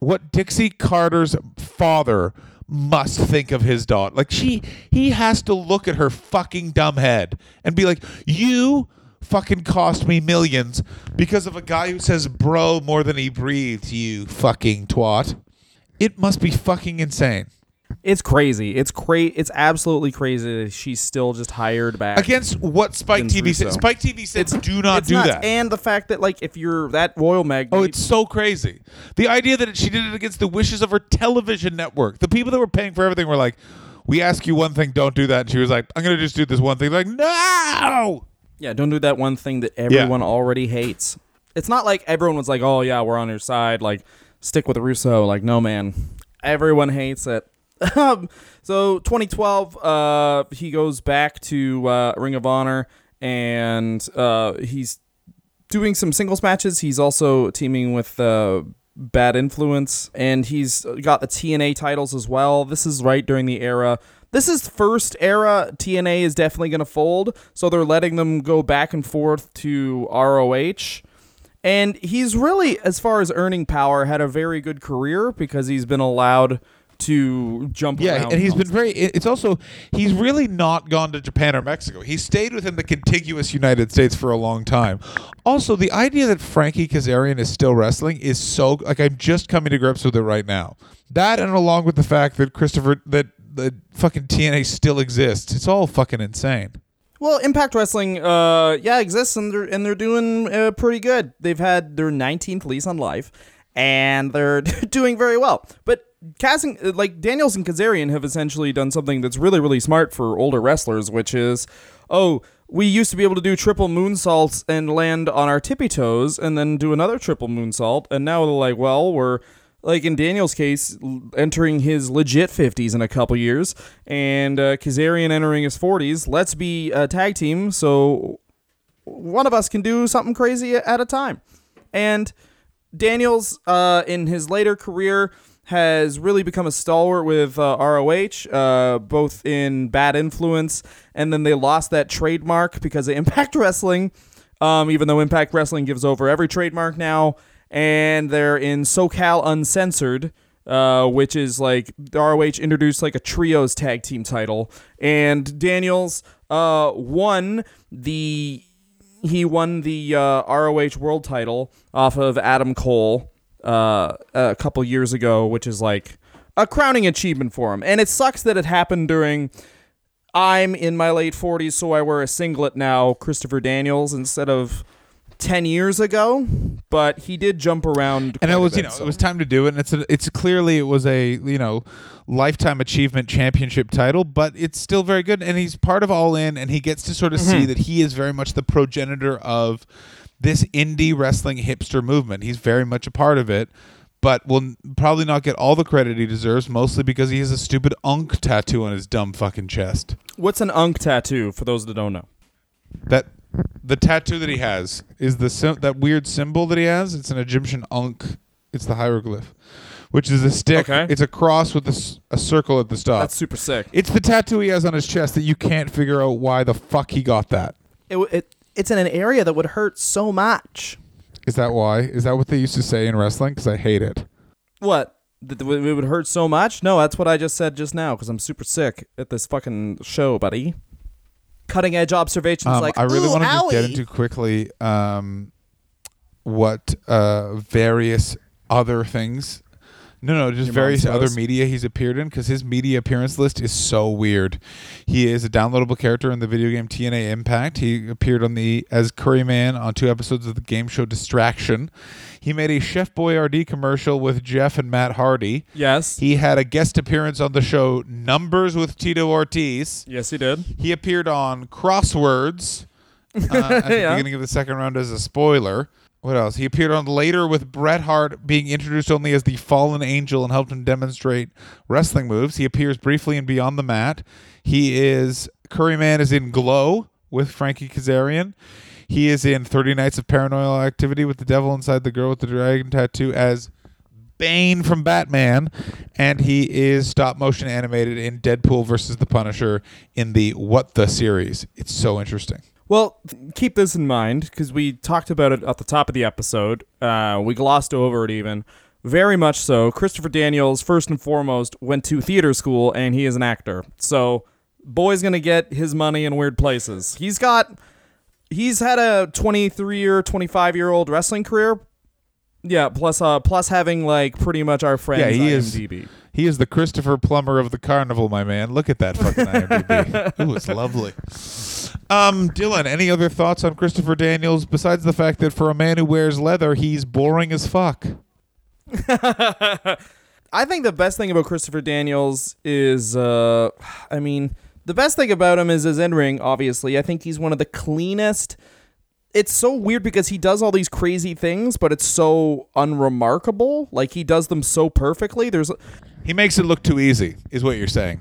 What Dixie Carter's father must think of his daughter. Like, she, he has to look at her fucking dumb head and be like, you fucking cost me millions because of a guy who says bro more than he breathes, you fucking twat. It must be fucking insane. It's crazy. It's cra- It's absolutely crazy that she's still just hired back. Against what Spike T V said. Spike T V said, do not do nuts. That. And the fact that, like, if you're that royal magnate. Oh, it's so crazy. The idea that she did it against the wishes of her television network. The people that were paying for everything were like, we ask you one thing, don't do that. And she was like, I'm going to just do this one thing. They're like, no! Yeah, don't do that one thing that everyone yeah. already hates. It's not like everyone was like, oh, yeah, we're on your side. Like, stick with Russo. Like, no, man. Everyone hates it. Um, so twenty twelve, uh, he goes back to uh, Ring of Honor, and uh, he's doing some singles matches. He's also teaming with uh, Bad Influence, and he's got the T N A titles as well. This is right during the era. This is first era. T N A is definitely going to fold, so they're letting them go back and forth to R O H. And he's really, as far as earning power, had a very good career because he's been allowed to jump yeah, around. Yeah, and he's constantly. been very... It's also... He's really not gone to Japan or Mexico. He stayed within the contiguous United States for a long time. Also, the idea that Frankie Kazarian is still wrestling is so... Like, I'm just coming to grips with it right now. That, and along with the fact that Christopher... That the fucking T N A still exists. It's all fucking insane. Well, Impact Wrestling, uh, yeah, exists, and they're and they're doing uh, pretty good. They've had their nineteenth lease on life, and they're doing very well. But casting, like Daniels and Kazarian have essentially done something that's really, really smart for older wrestlers, which is, oh, we used to be able to do triple moonsaults and land on our tippy toes, and then do another triple moonsault, and now they're like, well, we're... Like in Daniel's case, entering his legit fifties in a couple years, and uh, Kazarian entering his forties. Let's be a tag team, so one of us can do something crazy at a time. And Daniel's, uh, in his later career, has really become a stalwart with uh, R O H, uh, both in Bad Influence, and then they lost that trademark because of Impact Wrestling, um, even though Impact Wrestling gives over every trademark now. And they're in SoCal Uncensored, uh, which is like R O H introduced like a trios tag team title. And Daniels uh, won the he won the uh, R O H World Title off of Adam Cole uh, a couple years ago, which is like a crowning achievement for him. And it sucks that it happened during. I'm in my late forties, so I wear a singlet now. Christopher Daniels instead of. Ten years ago, but he did jump around, and it was bit, you know so. It was time to do it, and it's a, it's clearly it was a you know lifetime achievement championship title, but it's still very good, and he's part of All In, and he gets to sort of mm-hmm. see that he is very much the progenitor of this indie wrestling hipster movement. He's very much a part of it, but will probably not get all the credit he deserves, mostly because he has a stupid Ankh tattoo on his dumb fucking chest. What's an Ankh tattoo for those that don't know? That. The tattoo that he has is the sim- that weird symbol that he has. It's an Egyptian Ankh. It's the hieroglyph, which is a stick. Okay. It's a cross with a, s- a circle at the top. That's super sick. It's the tattoo he has on his chest that you can't figure out why the fuck he got that. It, it It's in an area that would hurt so much. Is that why? Is that what they used to say in wrestling? Because I hate it. What? That it would hurt so much? No, that's what I just said just now because I'm super sick at this fucking show, buddy. Cutting edge observations um, like I really wanted owie. to get into quickly um, what uh, various other things, no, no, just Your various other media he's appeared in, because his media appearance list is so weird. He is a downloadable character in the video game T N A Impact. He appeared on the as Curry Man on two episodes of the game show Distraction. He made a Chef Boyardee commercial with Jeff and Matt Hardy. Yes. He had a guest appearance on the show Numbers with Tito Ortiz. Yes, he did. He appeared on Crosswords uh, at the yeah. beginning of the second round as a spoiler. What else? He appeared on Later with Bret Hart, being introduced only as the Fallen Angel and helped him demonstrate wrestling moves. He appears briefly in Beyond the Mat. He is... Curry Man is in Glow with Frankie Kazarian. He is in thirty Nights of Paranormal Activity with the Devil Inside the Girl with the Dragon Tattoo as Bane from Batman. And he is stop-motion animated in Deadpool versus the Punisher in the What the series. It's so interesting. Well, keep this in mind, because we talked about it at the top of the episode. Uh, we glossed over it even. Very much so. Christopher Daniels, first and foremost, went to theater school, and he is an actor. So, boy's going to get his money in weird places. He's got... He's had a twenty-three-year, twenty-five-year-old wrestling career. Yeah, plus uh, plus having like pretty much our friends yeah, he IMDb. Is, he is the Christopher Plummer of the carnival, my man. Look at that fucking IMDb. Ooh, it's lovely. Um, Dylan, any other thoughts on Christopher Daniels besides the fact that for a man who wears leather, he's boring as fuck? I think the best thing about Christopher Daniels is, uh, I mean... The best thing about him is his in-ring, obviously. I think he's one of the cleanest. It's so weird because he does all these crazy things, but it's so unremarkable. Like, he does them so perfectly. There's He makes it look too easy, is what you're saying.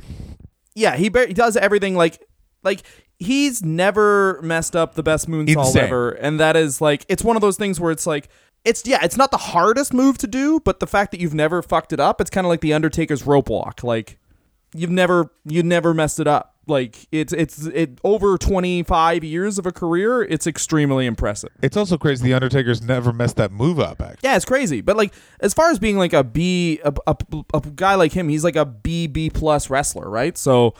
Yeah, he, bar- he does everything like, like he's never messed up the best moonsault Insane. ever, and that is like, it's one of those things where it's like, it's yeah, it's not the hardest move to do, but the fact that you've never fucked it up, it's kind of like the Undertaker's rope walk. Like, you've never you never messed it up. Like, it's it's it over twenty-five years of a career, it's extremely impressive. It's also crazy the Undertaker's never messed that move up, actually. Yeah, it's crazy. But like, as far as being like a B a, a, a guy like him, he's like a B B plus wrestler, right? So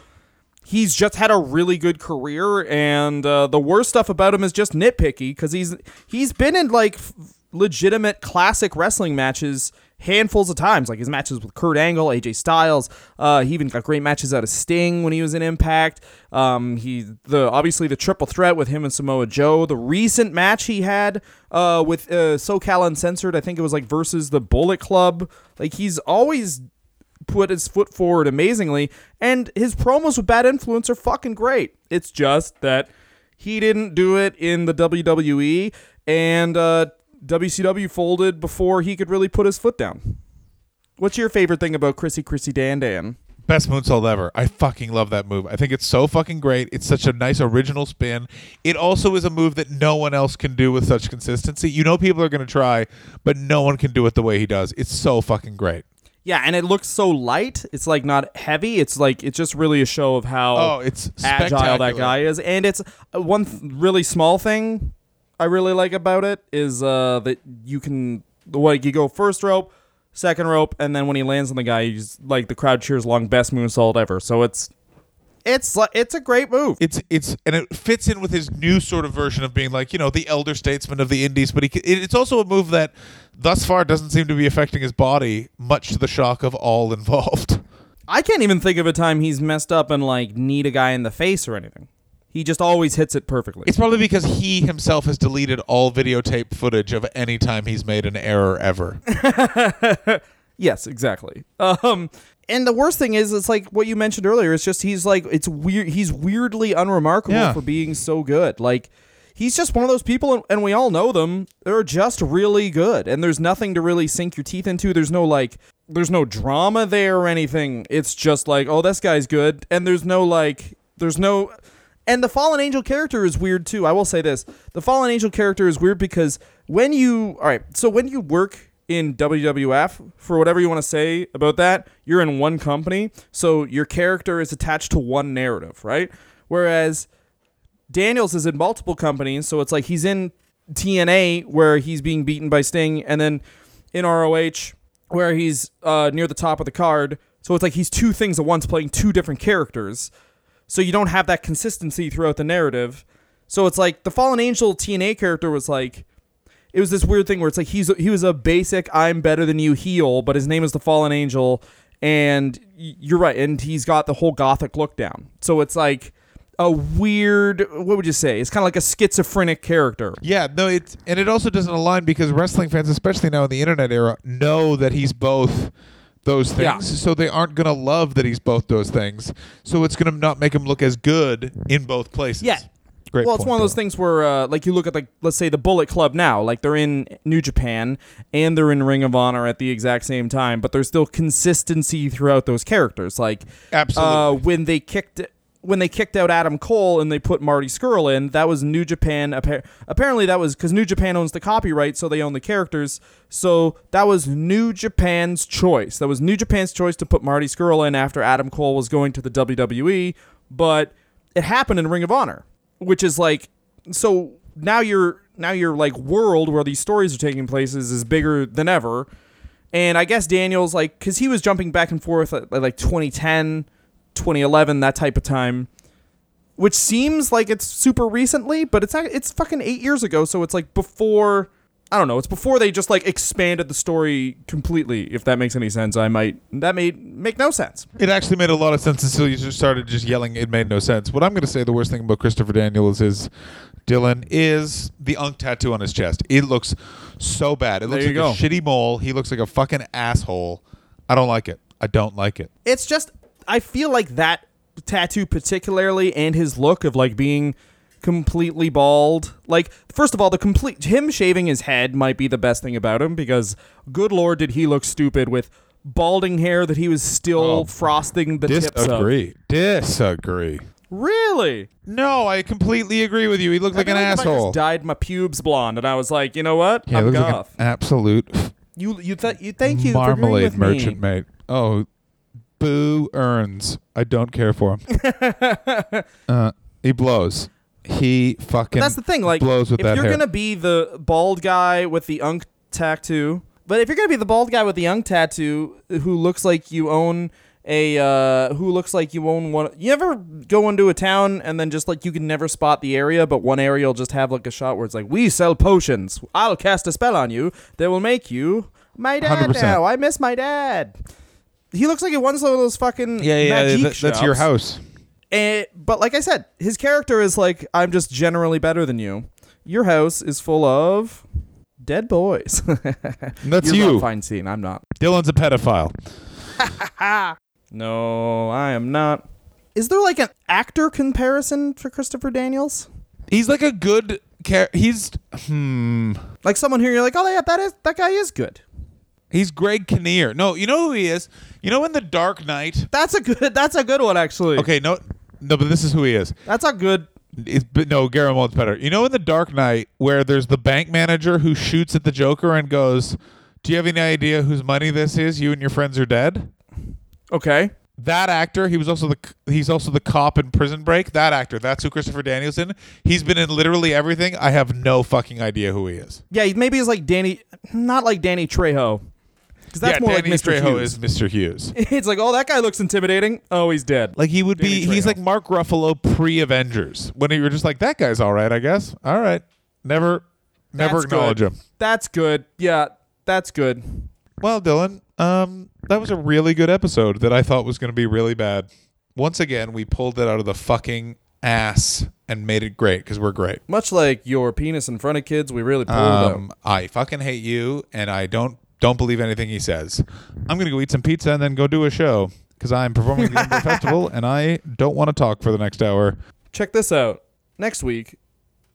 he's just had a really good career, and uh, the worst stuff about him is just nitpicky, cuz he's he's been in like f- legitimate classic wrestling matches handfuls of times, like his matches with Kurt Angle, A J Styles. Uh, he even got great matches out of Sting when he was in Impact. Um, he the obviously the triple threat with him and Samoa Joe. The recent match he had uh, with uh, SoCal Uncensored, I think it was like versus the Bullet Club. Like, he's always put his foot forward amazingly, and his promos with Bad Influence are fucking great. It's just that he didn't do it in the W W E, and uh, W C W folded before he could really put his foot down. What's your favorite thing about Chrissy Chrissy Dan Dan? Best moonsault ever. I fucking love that move. I think it's so fucking great. It's such a nice original spin. It also is a move that no one else can do with such consistency. You know people are going to try, but no one can do it the way he does. It's so fucking great. Yeah, and it looks so light. It's like not heavy. It's like it's just really a show of how oh, it's agile that guy is. And it's one th- really small thing I really like about it is uh, that you can, like, you go first rope, second rope, and then when he lands on the guy, he's like, the crowd cheers along, best moonsault ever. So it's it's it's a great move. It's it's and it fits in with his new sort of version of being like, you know, the elder statesman of the indies. But he it's also a move that thus far doesn't seem to be affecting his body, much to the shock of all involved. I can't even think of a time he's messed up and like kneed a guy in the face or anything. He just always hits it perfectly. It's probably because he himself has deleted all videotape footage of any time he's made an error ever. Yes, exactly. Um, and the worst thing is, it's like what you mentioned earlier. It's just he's like, it's weird. He's weirdly unremarkable yeah. for being so good. Like, he's just one of those people, and, and we all know them. They're just really good, and there's nothing to really sink your teeth into. There's no like, there's no drama there or anything. It's just like, oh, this guy's good, and there's no like, there's no. And the Fallen Angel character is weird, too. I will say this. The Fallen Angel character is weird because when you... All right, so when you work in W W F, for whatever you want to say about that, you're in one company, so your character is attached to one narrative, right? Whereas Daniels is in multiple companies, so it's like he's in T N A, where he's being beaten by Sting, and then in R O H, where he's uh, near the top of the card. So it's like he's two things at once, playing two different characters. So you don't have that consistency throughout the narrative. So it's like the Fallen Angel T N A character was like, it was this weird thing where it's like he's he was a basic I'm better than you heel, but his name is the Fallen Angel, and you're right, and he's got the whole gothic look down. So it's like a weird, what would you say? It's kind of like a schizophrenic character. Yeah, no, it's and it also doesn't align because wrestling fans, especially now in the internet era, know that he's both those things, yeah. So they aren't going to love that he's both those things, so it's going to not make him look as good in both places. Yeah. Great well, it's one though. of those things where, uh, like, you look at, like, let's say the Bullet Club now, like, they're in New Japan, and they're in Ring of Honor at the exact same time, but there's still consistency throughout those characters. Like, absolutely. Uh, when they kicked... When they kicked out Adam Cole and they put Marty Scurll in, that was New Japan. Appa- apparently that was because New Japan owns the copyright, so they own the characters. So that was New Japan's choice. That was New Japan's choice to put Marty Scurll in after Adam Cole was going to the W W E. But it happened in Ring of Honor, which is like, so now you're now you're like world where these stories are taking place is, is bigger than ever. And I guess Daniels, like, because he was jumping back and forth at, at like twenty ten, twenty eleven, that type of time, which seems like it's super recently, but it's it's fucking eight years ago, so it's like before, I don't know, it's before they just like expanded the story completely, if that makes any sense. I might, that may make no sense. It actually made a lot of sense until you just started just yelling, it made no sense. What I'm going to say the worst thing about Christopher Daniels is, Dylan, is the Unk tattoo on his chest. It looks so bad. It looks like go. a shitty mole. He looks like a fucking asshole. I don't like it. I don't like it. It's just... I feel like that tattoo particularly and his look of like being completely bald. Like, first of all, the complete him shaving his head might be the best thing about him because good Lord, did he look stupid with balding hair that he was still oh, frosting the disagree. tips of. Disagree. Disagree. Really? No, I completely agree with you. He looked I like an asshole. I just dyed my pubes blonde, and I was like, you know what? Yeah, I'm goth. Like an absolute. You you th- you thank you Marmalade for agreeing with merchant me. Mate. Oh, boo earns. I don't care for him. uh, he blows. He fucking. But that's the thing. Like, blows with if that you're hair. gonna be the bald guy with the unk tattoo, but if you're gonna be the bald guy with the unk tattoo who looks like you own. A uh, who looks like you own one. You ever go into a town and then just like you can never spot the area, but one area will just have like a shot where it's like, we sell potions. I'll cast a spell on you that will make you my dad one hundred percent. Now. I miss my dad. He looks like he won some of those fucking yeah yeah, magic yeah that, that's your house. And, but like I said, his character is like, I'm just generally better than you. Your house is full of dead boys. That's You're you. Not fine scene. I'm not. Dylan's a pedophile. No, I am not. Is there like an actor comparison for Christopher Daniels? He's like a good char- he's hmm like someone here you're like, oh yeah, that is that guy is good. He's Greg Kinnear. No, you know who he is? You know in The Dark Knight. That's a good that's a good one actually. Okay, no no but this is who he is. That's a good It's, but no, Garrett Mullen's better. You know in The Dark Knight where there's the bank manager who shoots at the Joker and goes, "Do you have any idea whose money this is? You and your friends are dead." Okay. That actor, he was also the he's also the cop in Prison Break. That actor, that's who Christopher Daniels is in. He's been in literally everything. I have no fucking idea who he is. Yeah, maybe he's like Danny, not like Danny Trejo. Because that's yeah, more Danny like Mister Trejo Hughes. Is Mister Hughes. It's like, oh, that guy looks intimidating. Oh, he's dead. Like he would Danny be, Trejo. He's like Mark Ruffalo pre-Avengers. When you were just like, that guy's all right, I guess. All right. Never, never that's acknowledge good. him. That's good. Yeah, that's good. Well, Dylan, um, that was a really good episode that I thought was going to be really bad. Once again, we pulled it out of the fucking ass and made it great because we're great. Much like your penis in front of kids, we really pulled um, it out. I fucking hate you, and I don't don't believe anything he says. I'm going to go eat some pizza and then go do a show because I'm performing at the Edinburgh Festival, and I don't want to talk for the next hour. Check this out. Next week,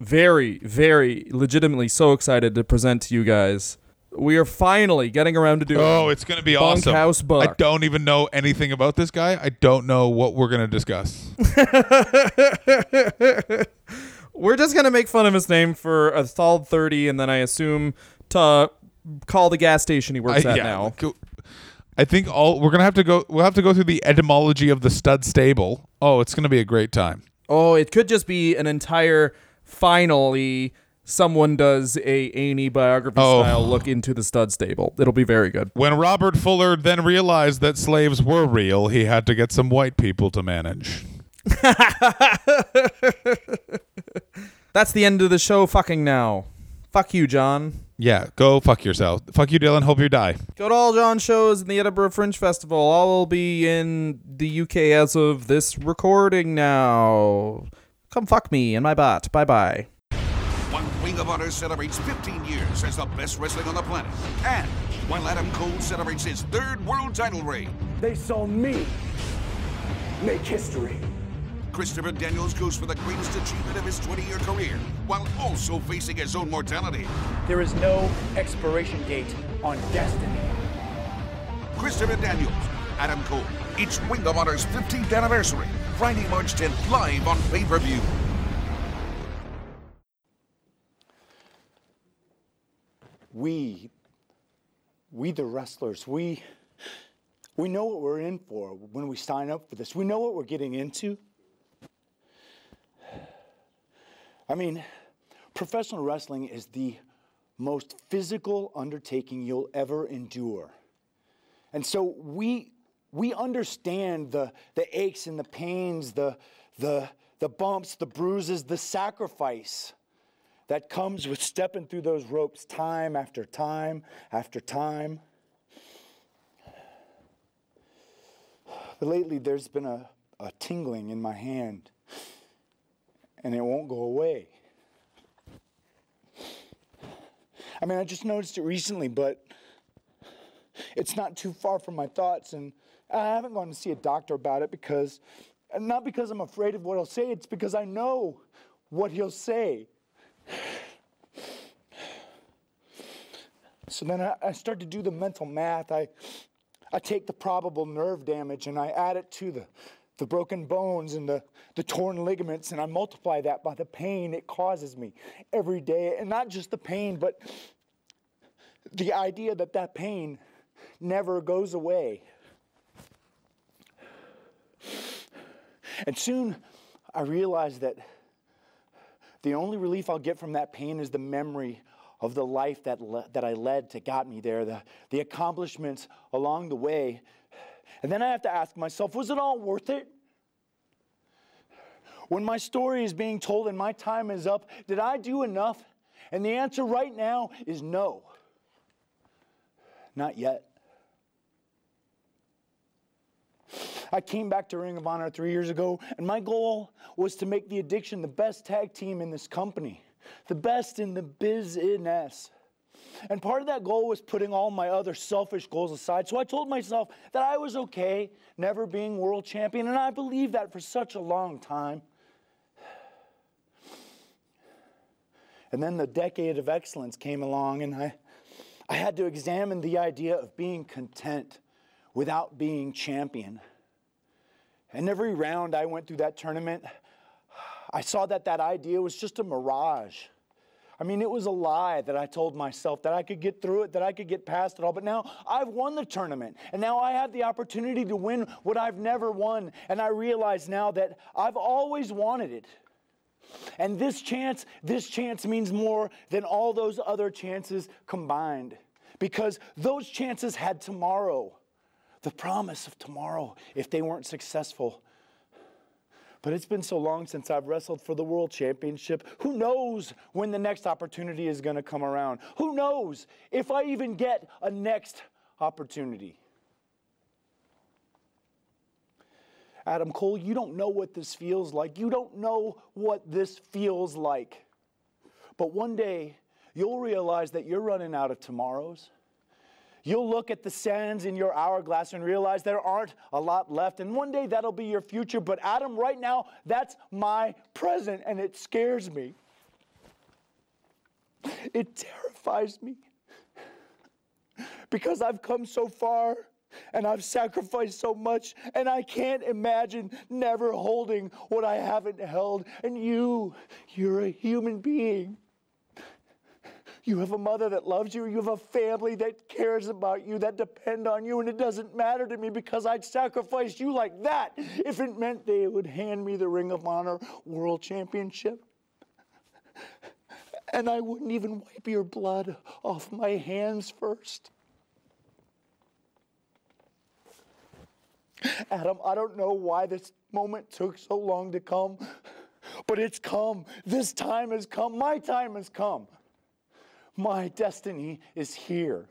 very, very legitimately so excited to present to you guys. We are finally getting around to doing. Oh, it's going to be awesome. Bunkhouse Buck. I don't even know anything about this guy. I don't know what we're going to discuss. We're just going to make fun of his name for a solid thirty, and then I assume to call the gas station he works I, at yeah. now. I think all we're going to have to go. We'll have to go through the etymology of the stud stable. Oh, it's going to be a great time. Oh, it could just be an entire finally. Someone does a Annie biography oh. style look into the stud stable. It'll be very good. When Robert Fuller then realized that slaves were real, he had to get some white people to manage. That's the end of the show fucking now. Fuck you, John. Yeah, go fuck yourself. Fuck you, Dylan. Hope you die. Go to all John shows in the Edinburgh Fringe Festival. All will be in the U K as of this recording now. Come fuck me and my bot. Bye-bye. Ring of Honor celebrates fifteen years as the best wrestling on the planet. And while Adam Cole celebrates his third world title reign. They saw me make history. Christopher Daniels goes for the greatest achievement of his twenty-year career while also facing his own mortality. There is no expiration date on destiny. Christopher Daniels, Adam Cole. It's Ring of Honor's fifteenth anniversary. Friday, March tenth, live on pay-per-view. We, we the wrestlers, we we know what we're in for when we sign up for this. We know what we're getting into. I mean, professional wrestling is the most physical undertaking you'll ever endure. And so we we understand the, the aches and the pains, the the the bumps, the bruises, the sacrifice. That comes with stepping through those ropes time after time after time. But lately there's been a, a tingling in my hand, and it won't go away. I mean, I just noticed it recently, but it's not too far from my thoughts, and I haven't gone to see a doctor about it because, not because I'm afraid of what he'll say, it's because I know what he'll say. So then I, I start to do the mental math. I I take the probable nerve damage and I add it to the, the broken bones and the, the torn ligaments, and I multiply that by the pain it causes me every day. And not just the pain, but the idea that that pain never goes away. And soon I realized that the only relief I'll get from that pain is the memory of the life that, le that I led to got me there, the, the accomplishments along the way. And then I have to ask myself, was it all worth it? When my story is being told and my time is up, did I do enough? And the answer right now is no. Not yet. I came back to Ring of Honor three years ago, and my goal was to make the Addiction the best tag team in this company, the best in the business. And part of that goal was putting all my other selfish goals aside. So I told myself that I was okay never being world champion, and I believed that for such a long time. And then the decade of excellence came along, and I, I had to examine the idea of being content without being champion. And every round I went through that tournament, I saw that that idea was just a mirage. I mean, it was a lie that I told myself that I could get through it, that I could get past it all. But now I've won the tournament, and now I have the opportunity to win what I've never won. And I realize now that I've always wanted it. And this chance, this chance means more than all those other chances combined, because those chances had tomorrow, the promise of tomorrow, if they weren't successful. But it's been so long since I've wrestled for the world championship. Who knows when the next opportunity is going to come around? Who knows if I even get a next opportunity? Adam Cole, you don't know what this feels like. You don't know what this feels like. But one day, you'll realize that you're running out of tomorrows. You'll look at the sands in your hourglass and realize there aren't a lot left. And one day that'll be your future. But Adam, right now, that's my present, and it scares me. It terrifies me. Because I've come so far, and I've sacrificed so much, and I can't imagine never holding what I haven't held. And you, you're a human being. You have a mother that loves you. You have a family that cares about you, that depend on you. And it doesn't matter to me, because I'd sacrifice you like that if it meant they would hand me the Ring of Honor World Championship. And I wouldn't even wipe your blood off my hands first. Adam, I don't know why this moment took so long to come, but it's come. This time has come. My time has come. My destiny is here.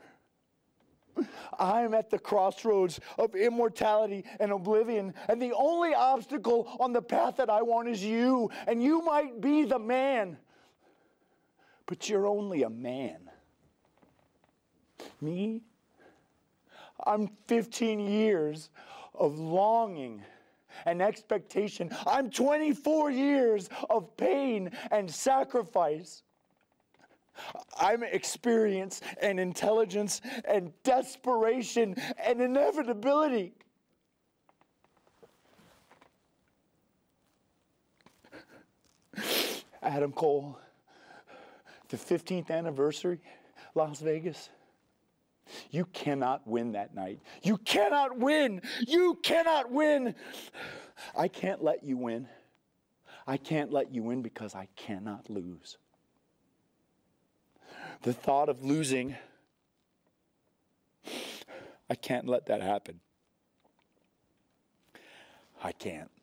I'm at the crossroads of immortality and oblivion, and the only obstacle on the path that I want is you, and you might be the man, but you're only a man. Me? I'm fifteen years of longing and expectation. I'm twenty-four years of pain and sacrifice. I'm experience and intelligence and desperation and inevitability. Adam Cole, the fifteenth anniversary, Las Vegas. You cannot win that night. You cannot win. You cannot win. I can't let you win. I can't let you win because I cannot lose. The thought of losing, I can't let that happen. I can't.